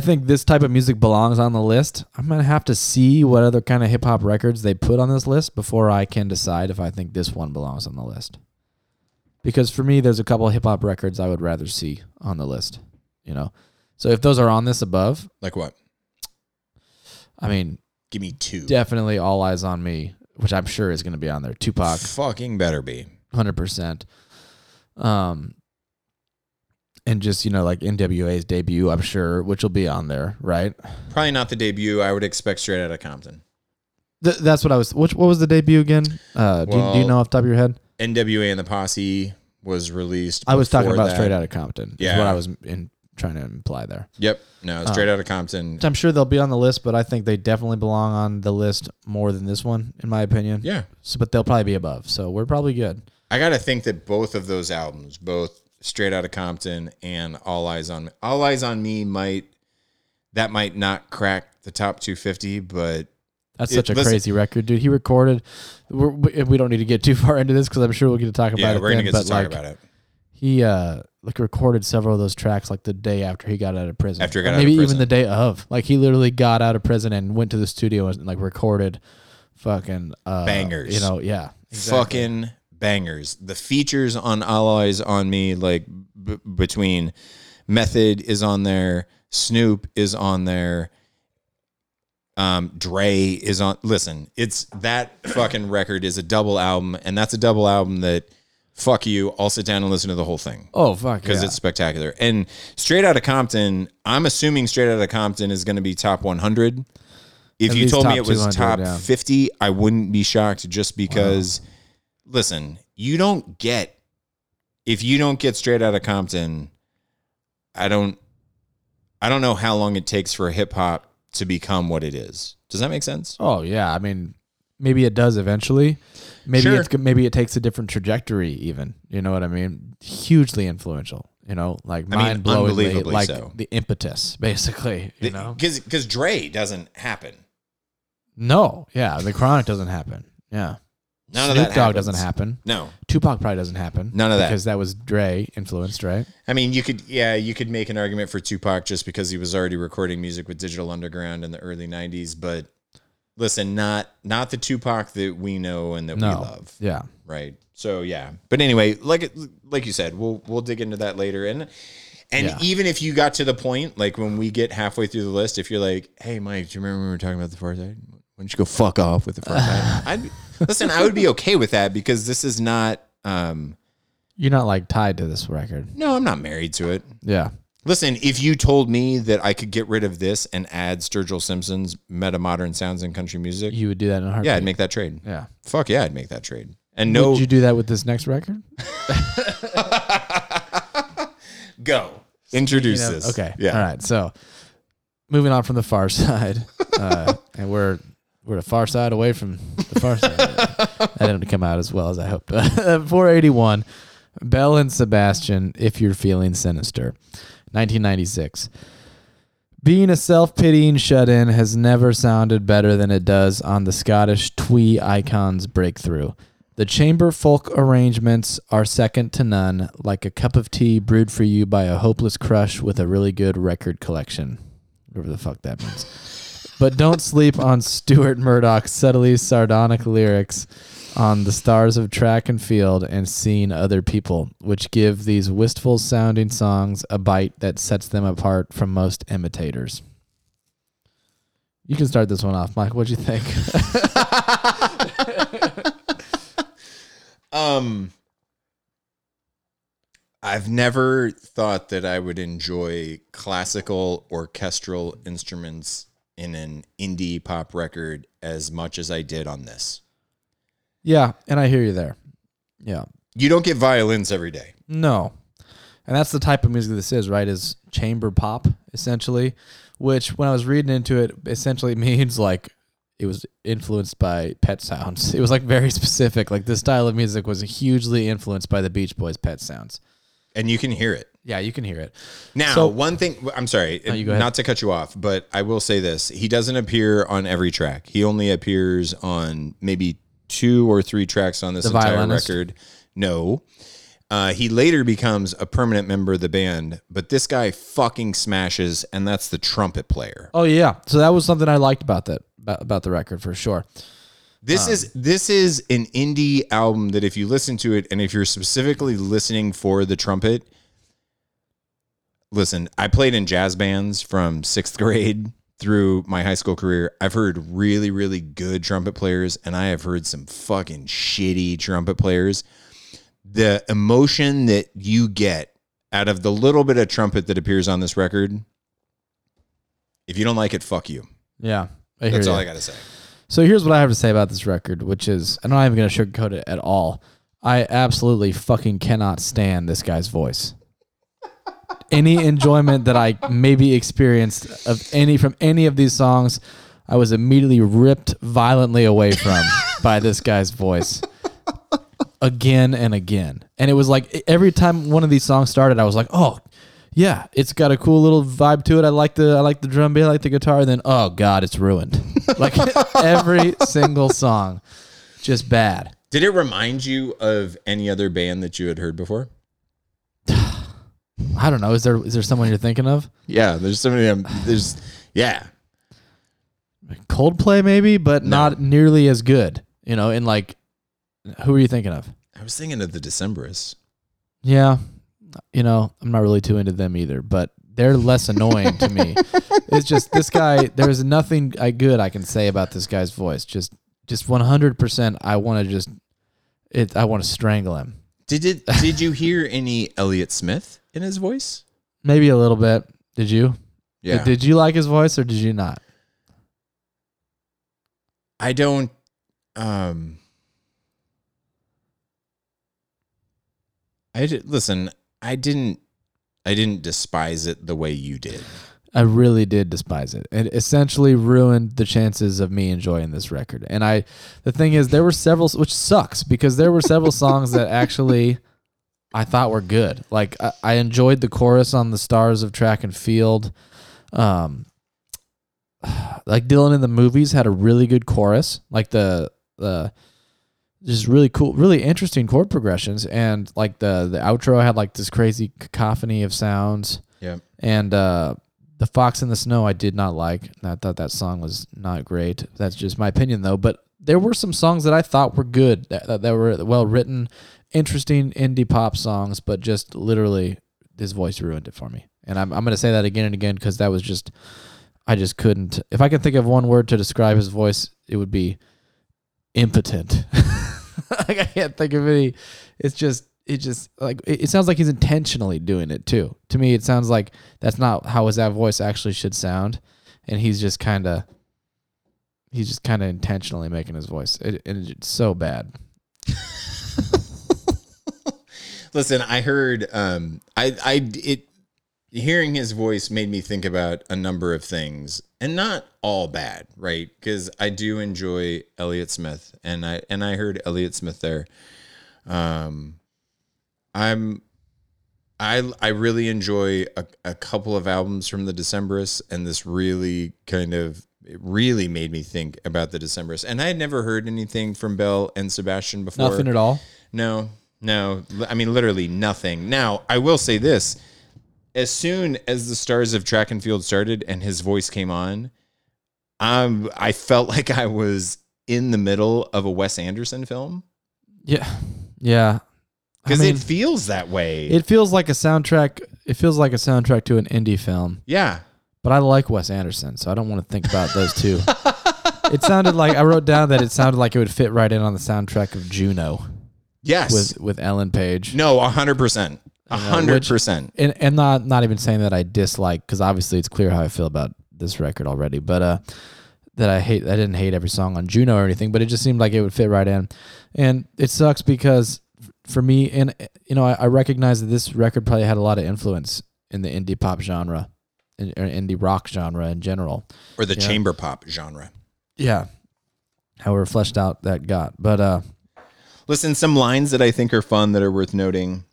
think this type of music belongs on the list. I'm going to have to see what other kind of hip-hop records they put on this list before I can decide if I think this one belongs on the list. Because for me, there's a couple of hip-hop records I would rather see on the list. You know? So if those are on this above... Like what? I mean... Give me two. Definitely All Eyes on Me, which I'm sure is going to be on there. Tupac. Fucking better be. 100%. And just, you know, like NWA's debut, I'm sure, which will be on there, right? Probably not the debut. I would expect Straight Outta Compton. That's what I was... What was the debut again? Do you know off the top of your head? NWA and the Posse was released. I was talking about that. Straight Outta Compton. Yeah. Is what I was trying to imply there. Yep. No, Straight Outta Compton. I'm sure they'll be on the list, but I think they definitely belong on the list more than this one, in my opinion. Yeah. So, but they'll probably be above, so we're probably good. I got to think that both of those albums, both Straight Outta Compton and All Eyes on Me might not crack the top 250, but... That's such a crazy record, dude. He recorded... We don't need to get too far into this, because I'm sure we'll get to talk about it. Yeah, we're going to get to talk about it. He... like recorded several of those tracks like the day after he got out of prison. After he got out of prison. Maybe even the day of. Like he literally got out of prison and went to the studio and like recorded fucking bangers. You know, yeah. Exactly. Fucking bangers. The features on All Eyes on Me, like between Method is on there, Snoop is on there, Dre is on. Listen, it's that fucking record is a double album, and that's a double album that fuck you, I'll sit down and listen to the whole thing. Oh, fuck, because it's spectacular. And Straight Outta Compton, I'm assuming Straight Outta Compton is going to be top 100. If you told me it was top 50, I wouldn't be shocked, just because, listen, if you don't get Straight Outta Compton, I don't know how long it takes for hip hop to become what it is. Does that make sense? Oh, yeah. I mean... Maybe it does eventually. Maybe it takes a different trajectory even. You know what I mean? Hugely influential, you know, like mind-blowingly, unbelievably like so. The impetus, basically, you know? Because Dre doesn't happen. No. Yeah, The Chronic doesn't happen. Yeah. None Snoop of that Dogg happens. Doesn't happen. No. Tupac probably doesn't happen. None of that. Because that was Dre influenced, right? I mean, you could make an argument for Tupac just because he was already recording music with Digital Underground in the early 90s, but listen, not the Tupac that we know and that we love. Yeah. Right. So, yeah. But anyway, like you said, we'll dig into that later. And even if you got to the point, like when we get halfway through the list, if you're like, hey, Mike, do you remember when we were talking about the apartheid? Why don't you go fuck off with the apartheid? Listen, I would be okay with that because this is not... You're not like tied to this record. No, I'm not married to it. Yeah. Listen, if you told me that I could get rid of this and add Sturgill Simpson's Metamodern Sounds in Country Music... You would do that in a heartbeat. Yeah, I'd make that trade. Yeah. Fuck yeah, I'd make that trade. And no, would you do that with this next record? Go. Introduce this. Okay. Yeah. All right. So moving on from the far side, and we're the far side away from the far side. That didn't come out as well as I hoped. 481, Belle and Sebastian, If You're Feeling Sinister, 1996. Being a self-pitying shut-in has never sounded better than it does on the Scottish twee icon's breakthrough. The chamber folk arrangements are second to none, like a cup of tea brewed for you by a hopeless crush with a really good record collection. Whatever the fuck that means. But don't sleep on Stuart Murdoch's subtly sardonic lyrics on the stars of track and field and seeing other people, which give these wistful-sounding songs a bite that sets them apart from most imitators. You can start this one off, Mike. What'd you think? I've never thought that I would enjoy classical orchestral instruments in an indie pop record as much as I did on this. Yeah, and I hear you there. Yeah. You don't get violins every day. No. And that's the type of music this is, right? Is chamber pop, essentially, which when I was reading into it, essentially means like it was influenced by Pet Sounds. It was like very specific. Like this style of music was hugely influenced by the Beach Boys' Pet Sounds. And you can hear it. Yeah, you can hear it. Now, so, one thing, I'm sorry, not to cut you off, but I will say this. He doesn't appear on every track. He only appears on maybe 2 or 3 tracks on this entire record. No. He later becomes a permanent member of the band, but this guy fucking smashes, and that's the trumpet player. Oh, yeah. So that was something I liked about that. About the record for sure. This is an indie album that if you listen to it and if you're specifically listening for the trumpet, listen, I played in jazz bands from 6th grade through my high school career. I've heard really, really good trumpet players and I have heard some fucking shitty trumpet players. The emotion that you get out of the little bit of trumpet that appears on this record, if you don't like it, fuck you. Yeah. That's all I got to say. So here's what I have to say about this record, which is, I'm not even going to sugarcoat it at all. I absolutely fucking cannot stand this guy's voice. Any enjoyment that I maybe experienced from any of these songs, I was immediately ripped violently away from by this guy's voice again and again. And it was like every time one of these songs started, I was like, oh, yeah, it's got a cool little vibe to it. I like the drum beat, I like the guitar, and then oh god, it's ruined. Like every single song, just bad. Did it remind you of any other band that you had heard before? I don't know. Is there someone you're thinking of? Yeah, there's so many. Yeah, Coldplay maybe, but not nearly as good. You know, and like, who are you thinking of? I was thinking of the Decemberists. Yeah. You know, I'm not really too into them either, but they're less annoying to me. It's just this guy, there's nothing good I can say about this guy's voice. Just 100%, I want to strangle him. Did you hear any Elliott Smith in his voice? Maybe a little bit. Did you? Yeah. Did you like his voice or did you not? I don't... I didn't despise it the way you did. I really did despise it. It essentially ruined the chances of me enjoying this record. And the thing is, there were several, which sucks because there were several songs that actually I thought were good. Like I enjoyed the chorus on the Stars of Track and Field. Like Dylan in the Movies had a really good chorus. Like the just really cool, really interesting chord progressions. And like the outro had like this crazy cacophony of sounds. Yeah. And The Fox in the Snow I did not like. I thought that song was not great. That's just my opinion though. But there were some songs that I thought were good, that were well written, interesting indie pop songs, but just literally his voice ruined it for me. And I'm going to say that again and again because that was just, I just couldn't. If I could think of one word to describe his voice, it would be impotent. Like I can't think of any. It just like it sounds like he's intentionally doing it too. To me, it sounds like that's not how that voice actually should sound, and he's just kind of intentionally making his voice. And it's so bad. Listen, I heard hearing his voice made me think about a number of things, and not all bad, right? Because I do enjoy Elliott Smith, and I heard Elliott Smith there. I really enjoy a couple of albums from the Decemberists, and this really kind of it really made me think about the Decemberists. And I had never heard anything from Bell and Sebastian before. Nothing at all. No. I mean, literally nothing. Now, I will say this: as soon as the Stars of Track and Field started and his voice came on, I felt like I was in the middle of a Wes Anderson film. Yeah. Because it feels that way. It feels like a soundtrack. It feels like a soundtrack to an indie film. Yeah. But I like Wes Anderson, so I don't want to think about those two. It sounded like, I wrote down that it sounded like it would fit right in on the soundtrack of Juno. Yes. With Ellen Page. No, 100%. 100%. And not even saying that I dislike, because obviously it's clear how I feel about this record already, but that I didn't hate every song on Juno or anything, but it just seemed like it would fit right in. And it sucks because for me, and you know, I recognize that this record probably had a lot of influence in the indie pop genre, or indie rock genre in general. Or the chamber pop genre. Yeah. However fleshed out that got. But listen, some lines that I think are fun that are worth noting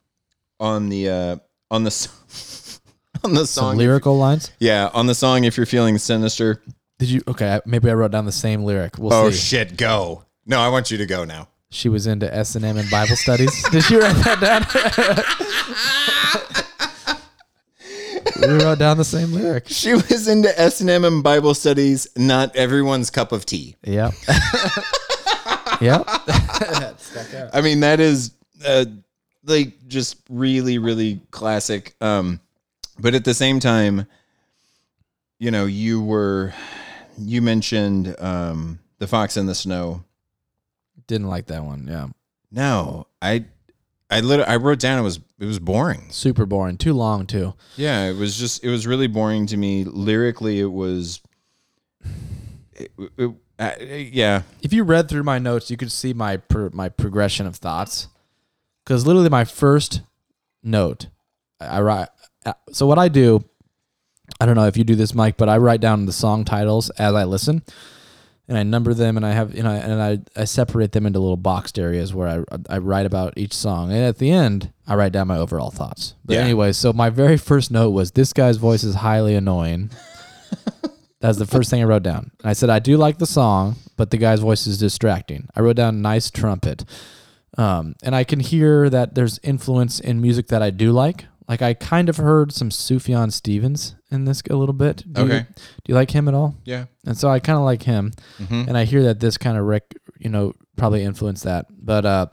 on the song. Some lyrical lines? Yeah, on the song "If You're Feeling Sinister." Did you? Okay, maybe I wrote down the same lyric. We'll see. Oh shit, go. No, I want you to go now. She was into S&M and Bible studies. Did you write that down? We wrote down the same lyric. She was into S&M and Bible studies, not everyone's cup of tea. Yeah. Yeah. That stuck out. I mean, that is like just really, really classic. But at the same time, you know, you mentioned The Fox in the Snow. Didn't like that one. Yeah. No, I wrote down it was boring. Super boring. Too long too. Yeah, it was really boring to me. Lyrically, it was. Yeah. If you read through my notes, you could see my progression of thoughts, because literally my first note, I write. So what I do, I don't know if you do this, Mike, but I write down the song titles as I listen, and I number them, and I have I separate them into little boxed areas where I write about each song, and at the end I write down my overall thoughts. But anyway, so my very first note was, this guy's voice is highly annoying. That's the first thing I wrote down. And I said, I do like the song, but the guy's voice is distracting. I wrote down nice trumpet. And I can hear that there's influence in music that I do like. Like I kind of heard some Sufjan Stevens in this a little bit. Do you like him at all? Yeah. And so I kind of like him. Mm-hmm. And I hear that this kind of probably influenced that. But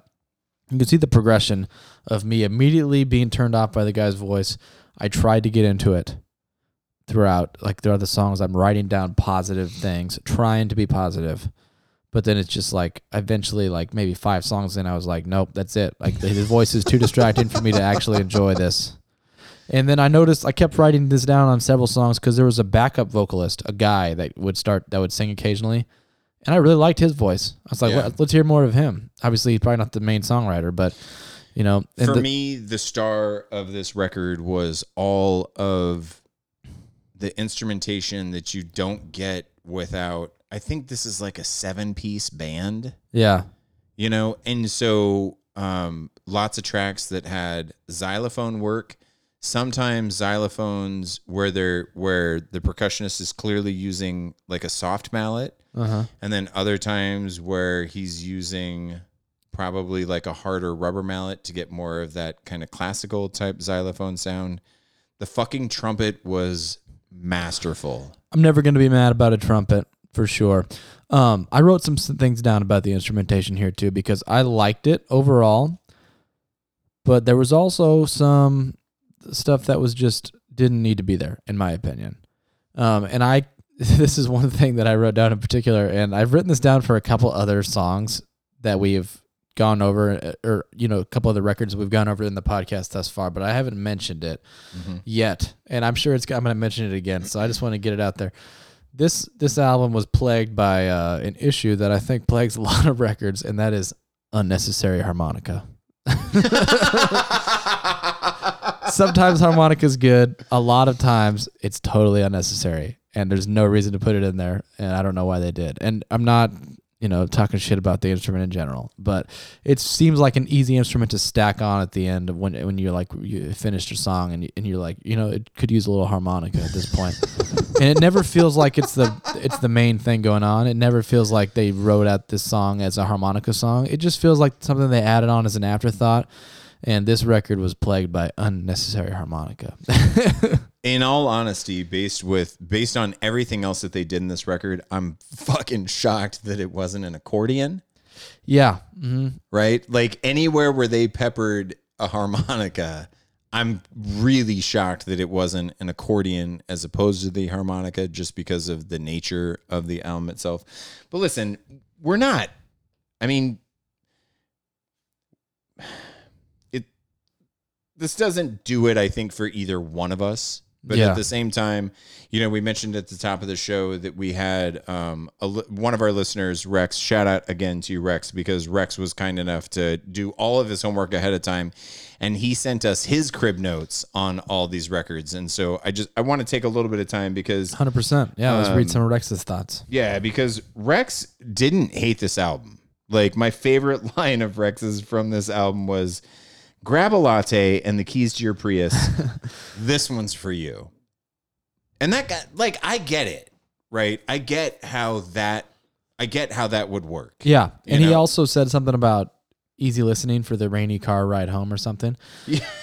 you can see the progression of me immediately being turned off by the guy's voice. I tried to get into it. Throughout the songs, I'm writing down positive things, trying to be positive, but then it's just like eventually, like maybe 5 songs in, I was like, nope, that's it. Like his voice is too distracting for me to actually enjoy this. And then I noticed I kept writing this down on several songs because there was a backup vocalist, a guy that would sing occasionally, and I really liked his voice. I was like, let's hear more of him. Obviously, he's probably not the main songwriter, but you know. For me, the star of this record was all of the instrumentation that you don't get without, I think this is like a 7-piece band. Yeah. You know, and so lots of tracks that had xylophone work, sometimes xylophones where the percussionist is clearly using like a soft mallet, and then other times where he's using probably like a harder rubber mallet to get more of that kind of classical type xylophone sound. The fucking trumpet was masterful. I'm never going to be mad about a trumpet, for sure. I wrote some things down about the instrumentation here too, because I liked it overall, but there was also some stuff that was just didn't need to be there, in my opinion. This is one thing that I wrote down in particular, and I've written this down for a couple other songs that we've gone over, or, you know, a couple other records we've gone over in the podcast thus far, but I haven't mentioned it yet. And I'm sure I'm going to mention it again. So I just want to get it out there. This album was plagued by an issue that I think plagues a lot of records, and that is unnecessary harmonica. Sometimes harmonica is good. A lot of times it's totally unnecessary, and there's no reason to put it in there, and I don't know why they did. And I'm not, you know, talking shit about the instrument in general, but it seems like an easy instrument to stack on at the end of when you're like, you finished your song and you're like, you know, it could use a little harmonica at this point. And it never feels like it's the main thing going on. It never feels like they wrote out this song as a harmonica song. It just feels like something they added on as an afterthought. And this record was plagued by unnecessary harmonica. In all honesty, based on everything else that they did in this record, I'm fucking shocked that it wasn't an accordion. Yeah. Mm-hmm. Right? Like anywhere where they peppered a harmonica, I'm really shocked that it wasn't an accordion as opposed to the harmonica, just because of the nature of the album itself. But listen, this doesn't do it, I think, for either one of us. But yeah, at the same time, you know, we mentioned at the top of the show that we had one of our listeners, Rex. Shout out again to Rex, because Rex was kind enough to do all of his homework ahead of time, and he sent us his crib notes on all these records. And so I want to take a little bit of time, because 100%. Yeah, let's read some of Rex's thoughts. Yeah, because Rex didn't hate this album. Like, my favorite line of Rex's from this album was, "Grab a latte and the keys to your Prius. This one's for you." And that guy, like, I get it, right? I get how that would work. Yeah. And he also said something about easy listening for the rainy car ride home or something,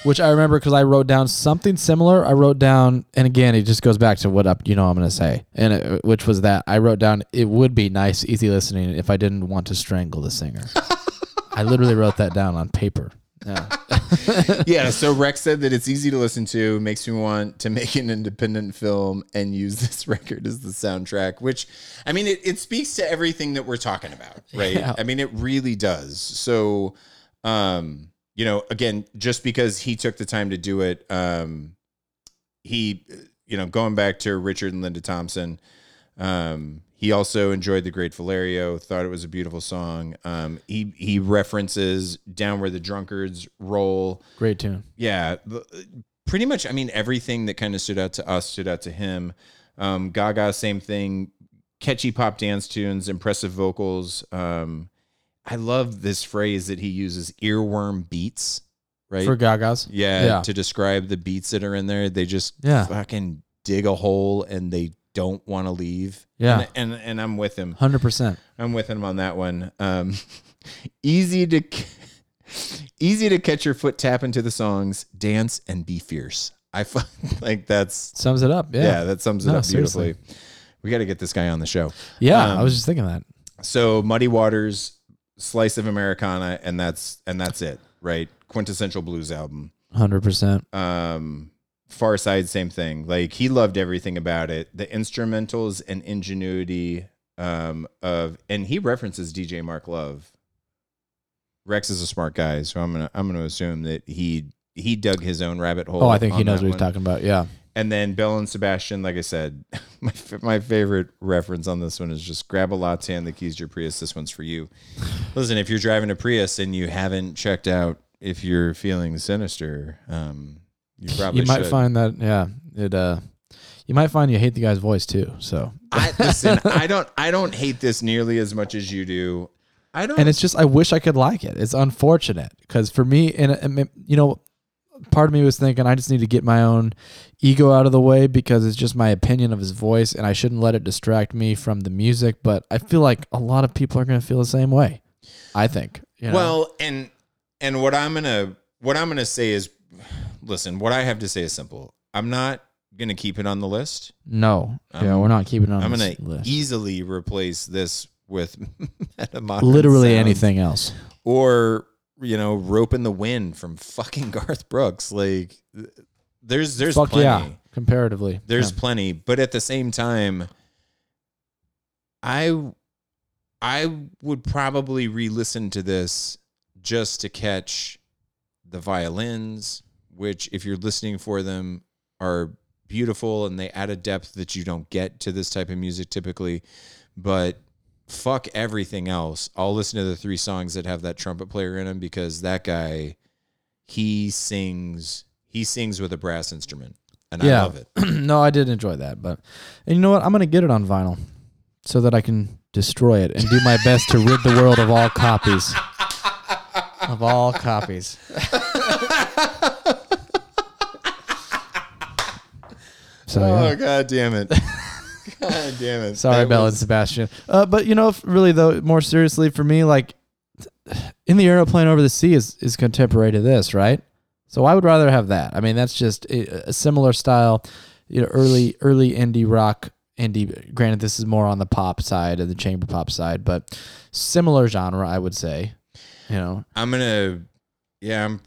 which I remember because I wrote down something similar. I wrote down, and again, it just goes back to what up, you know, I'm going to say, and which was that I wrote down, it would be nice, easy listening, if I didn't want to strangle the singer. I literally wrote that down on paper. Yeah. Yeah, so Rex said that it's easy to listen to, makes me want to make an independent film and use this record as the soundtrack, which, I mean, it speaks to everything that we're talking about, right? Yeah. I mean, it really does. So, you know, again, just because he took the time to do it, he, you know, going back to Richard and Linda Thompson, he also enjoyed The Great Valerio, thought it was a beautiful song. He references Down Where the Drunkards Roll. Great tune. Yeah. Pretty much, I mean, everything that kind of stood out to us stood out to him. Gaga, same thing. Catchy pop dance tunes, impressive vocals. I love this phrase that he uses, earworm beats, right? For Gaga's. Yeah, to describe the beats that are in there. They just fucking dig a hole and they don't want to leave. Yeah. And I'm with him. 100%. I'm with him on that one. Easy to catch your foot, tap into the songs, dance and be fierce. I feel like that's sums it up. Yeah. Yeah, that sums it up beautifully. Seriously. We got to get this guy on the show. Yeah, I was just thinking that. So Muddy Waters, slice of Americana, and that's it, right? Quintessential blues album. 100%. Far Side, same thing. Like, he loved everything about it. The instrumentals and ingenuity and he references DJ Mark Love. Rex is a smart guy, so I'm gonna assume that he dug his own rabbit hole. Oh, I think he knows what he's talking about. Yeah. And then Belle and Sebastian, like I said, my favorite reference on this one is just grab a latte and the keys to your Prius. This one's for you. Listen, if you're driving a Prius and you haven't checked out If You're Feeling Sinister, you might find that, yeah. You might find you hate the guy's voice too. So listen, I don't hate this nearly as much as you do. I don't, and it's just I wish I could like it. It's unfortunate because for me, and you know, part of me was thinking I just need to get my own ego out of the way because it's just my opinion of his voice, and I shouldn't let it distract me from the music. But I feel like a lot of people are going to feel the same way. I think You know? Well, and what I'm gonna say is, listen, what I have to say is simple. I'm not gonna keep it on the list. No, yeah, we're not keeping it on. I'm gonna easily replace this with literally anything else, or Rope in the Wind from fucking Garth Brooks. Like, there's fuck plenty. Yeah, comparatively, there's plenty. But at the same time, I would probably re-listen to this just to catch the violins, which, if you're listening for them, are beautiful, and they add a depth that you don't get to this type of music typically. But fuck everything else. I'll listen to the three songs that have that trumpet player in them, because that guy, he sings with a brass instrument, and I love it. No, I did enjoy that. And you know what? I'm going to get it on vinyl so that I can destroy it and do my best to rid the world of all copies. Of all copies. So, yeah. Oh, God damn it. God damn it. Sorry, Bella and Sebastian. But, really, though, more seriously for me, like, In the Aeroplane Over the Sea is contemporary to this, right? So I would rather have that. I mean, that's just a similar style, early indie rock. Granted, this is more on the pop side and the chamber pop side, but similar genre, I would say. I'm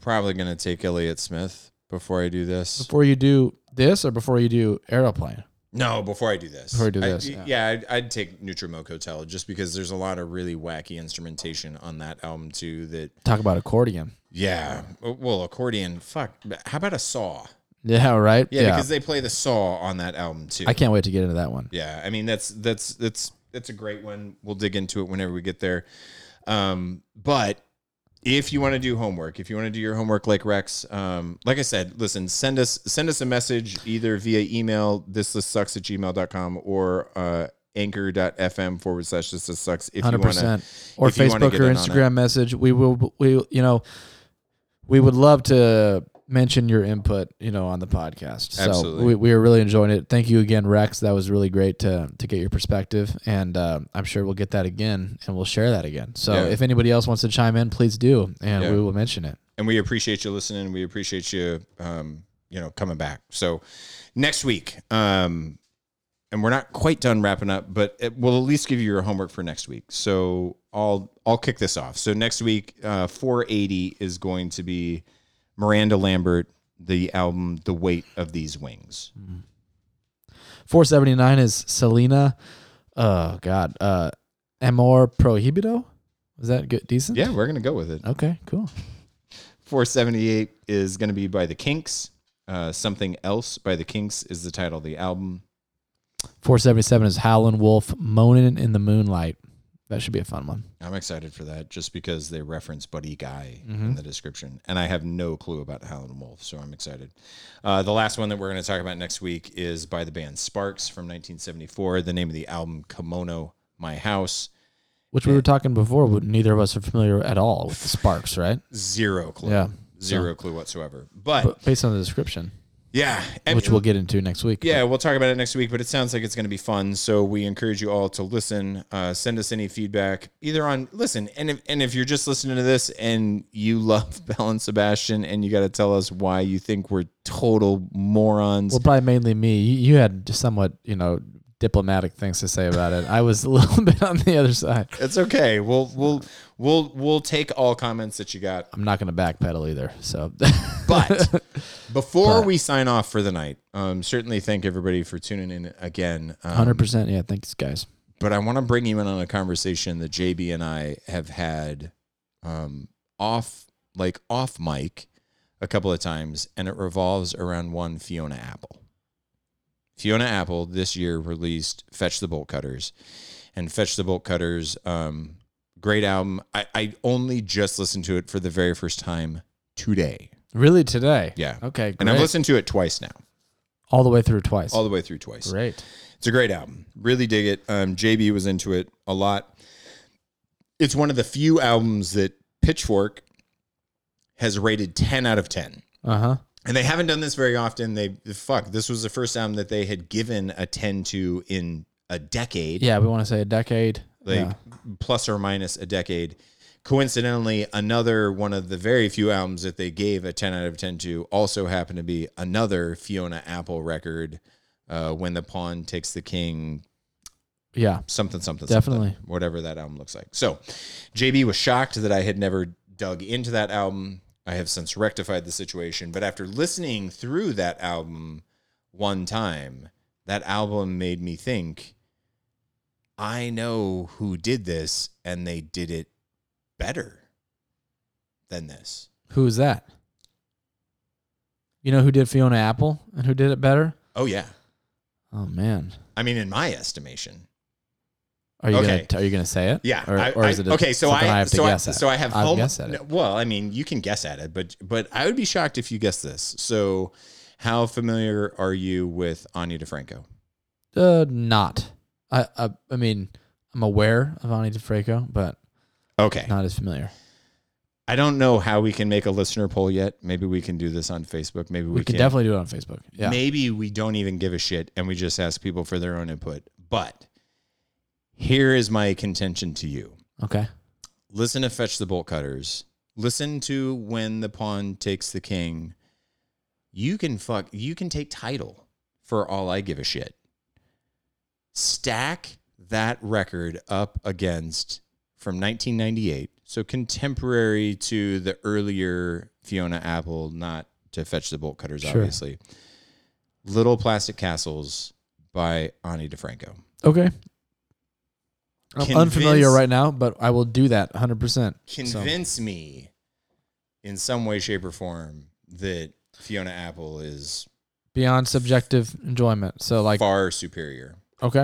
probably gonna take Elliott Smith before I do this. Before you do this, or before you do Aeroplane? No, before I do this. Before I do this, I'd take Neutral Milk Hotel, just because there's a lot of really wacky instrumentation on that album too. That talk about accordion. Yeah, well, accordion. Fuck. How about a saw? Yeah, right? Yeah, because they play the saw on that album too. I can't wait to get into that one. Yeah, I mean, that's a great one. We'll dig into it whenever we get there. But if you want to do homework, like Rex, like I said, listen, send us a message either via email, thislistsucks@gmail.com, or anchor.fm/thislistsucks if 100%. You want to, or Facebook or Instagram message. We would love to mention your input, on the podcast. Absolutely. So we are really enjoying it. Thank you again, Rex. That was really great to get your perspective, and I'm sure we'll get that again, and we'll share that again. So if anybody else wants to chime in, please do, and we will mention it. And we appreciate you listening. We appreciate you, coming back. So next week, and we're not quite done wrapping up, but we'll at least give you your homework for next week. So I'll kick this off. So next week, 480 is going to be Miranda Lambert, the album The Weight of These Wings. 479 is Selena. Oh, God. Amor Prohibido? Is that good? Decent? Yeah, we're going to go with it. Okay, cool. 478 is going to be by The Kinks. Something Else by The Kinks is the title of the album. 477 is Howlin' Wolf, Moanin' in the Moonlight. That should be a fun one. I'm excited for that, just because they reference Buddy Guy in the description. And I have no clue about Howlin' Wolf, so I'm excited. The last one that we're going to talk about next week is by the band Sparks from 1974. The name of the album, Kimono, My House. Which we were talking before, but neither of us are familiar at all with the Sparks, right? Zero clue. Yeah. Zero clue whatsoever. But based on the description. Yeah. Which we'll get into next week. Yeah, we'll talk about it next week, but it sounds like it's going to be fun. So we encourage you all to listen. Send us any feedback, either on... Listen, and if you're just listening to this and you love Bell and Sebastian and you got to tell us why you think we're total morons... Well, probably mainly me. You had somewhat, diplomatic things to say about it. I was a little bit on the other side. It's okay. We'll take all comments that you got. I'm not going to backpedal either. So, but before we sign off for the night, certainly thank everybody for tuning in again. 100%. Yeah, thanks, guys. But I want to bring you in on a conversation that JB and I have had off mic a couple of times, and it revolves around one Fiona Apple. Fiona Apple this year released Fetch the Bolt Cutters. And Fetch the Bolt Cutters, great album. I only just listened to it for the very first time today. Really, today? Yeah. Okay, great. And I've listened to it twice now. All the way through twice? All the way through twice. Great. It's a great album. Really dig it. JB was into it a lot. It's one of the few albums that Pitchfork has rated 10 out of 10. Uh-huh. And they haven't done this very often. This was the first album that they had given a 10 to in a decade. Yeah, we want to say a decade. Plus or minus a decade. Coincidentally, another one of the very few albums that they gave a 10 out of 10 to also happened to be another Fiona Apple record, When the Pawn Takes the King. Yeah. Something, whatever that album looks like. So JB was shocked that I had never dug into that album. I have since rectified the situation, but after listening through that album one time, that album made me think, I know who did this, and they did it better than this. Who is that? You know who did Fiona Apple and who did it better? Oh, yeah. Oh, man. I mean, in my estimation. Are you gonna say it? Yeah. Or is it something I have to guess at? Well, I mean, you can guess at it, but I would be shocked if you guessed this. So, how familiar are you with Ani DiFranco? Not. I mean, I'm aware of Ani DiFranco, but not as familiar. I don't know how we can make a listener poll yet. Maybe we can do this on Facebook. Maybe we can definitely do it on Facebook. Yeah. Maybe we don't even give a shit and we just ask people for their own input. But here is my contention to you. Okay. Listen to Fetch the Bolt Cutters. Listen to When the Pawn Takes the King. You can take title for all I give a shit. Stack that record up against from 1998. So contemporary to the earlier Fiona Apple, not to Fetch the Bolt Cutters, obviously. Little Plastic Castles by Ani DiFranco. Okay. I'm unfamiliar right now, but I will do that 100%. Convince me in some way, shape, or form that Fiona Apple is beyond subjective enjoyment. So, like, far superior. Okay.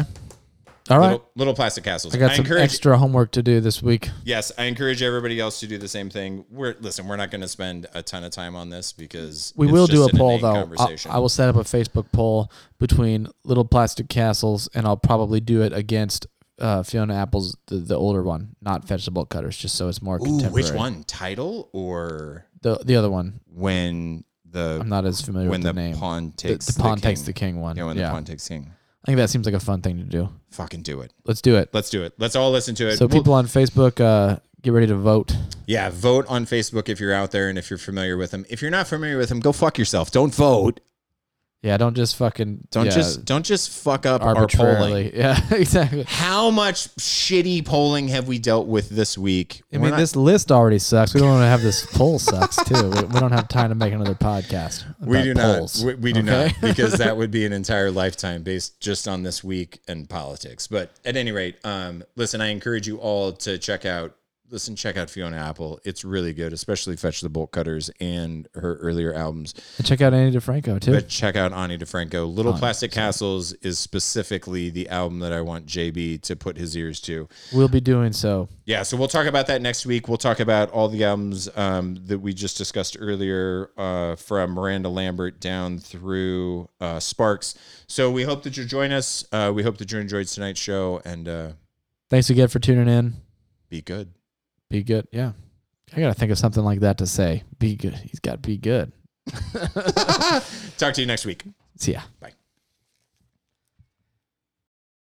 All right. Little Plastic Castles. I got some extra homework to do this week. Yes, I encourage everybody else to do the same thing. We're not going to spend a ton of time on this because we will do a poll, though. I will set up a Facebook poll between Little Plastic Castles, and I'll probably do it against Fiona Apple's the older one, not Fetch the Bolt Cutters, just so it's more contemporary. Which one? Title or the other one? I'm not as familiar with the name. When the Pawn Takes the King one. Yeah, When the Pawn Takes the King. I think that seems like a fun thing to do. Fucking do it. Let's do it. Let's do it. Let's all listen to it. So people on Facebook, get ready to vote. Yeah, vote on Facebook if you're out there and if you're familiar with them. If you're not familiar with them, go fuck yourself. Don't vote. Yeah, don't just fuck up our polling. Yeah, exactly. How much shitty polling have we dealt with this week? This list already sucks. We don't want to have this poll sucks too. We don't have time to make another podcast. We do not because that would be an entire lifetime based just on this week and politics. But at any rate, listen, I encourage you all to check out Fiona Apple. It's really good, especially Fetch the Bolt Cutters and her earlier albums. And check out Ani DiFranco, too. But check out Ani DiFranco. Little Plastic Castles is specifically the album that I want JB to put his ears to. We'll be doing so. Yeah, so we'll talk about that next week. We'll talk about all the albums that we just discussed earlier, from Miranda Lambert down through Sparks. So we hope that you join us. We hope that you enjoyed tonight's show. And thanks again for tuning in. Be good. Be good. Yeah. I got to think of something like that to say. Be good. He's got to be good. Talk to you next week. See ya. Bye.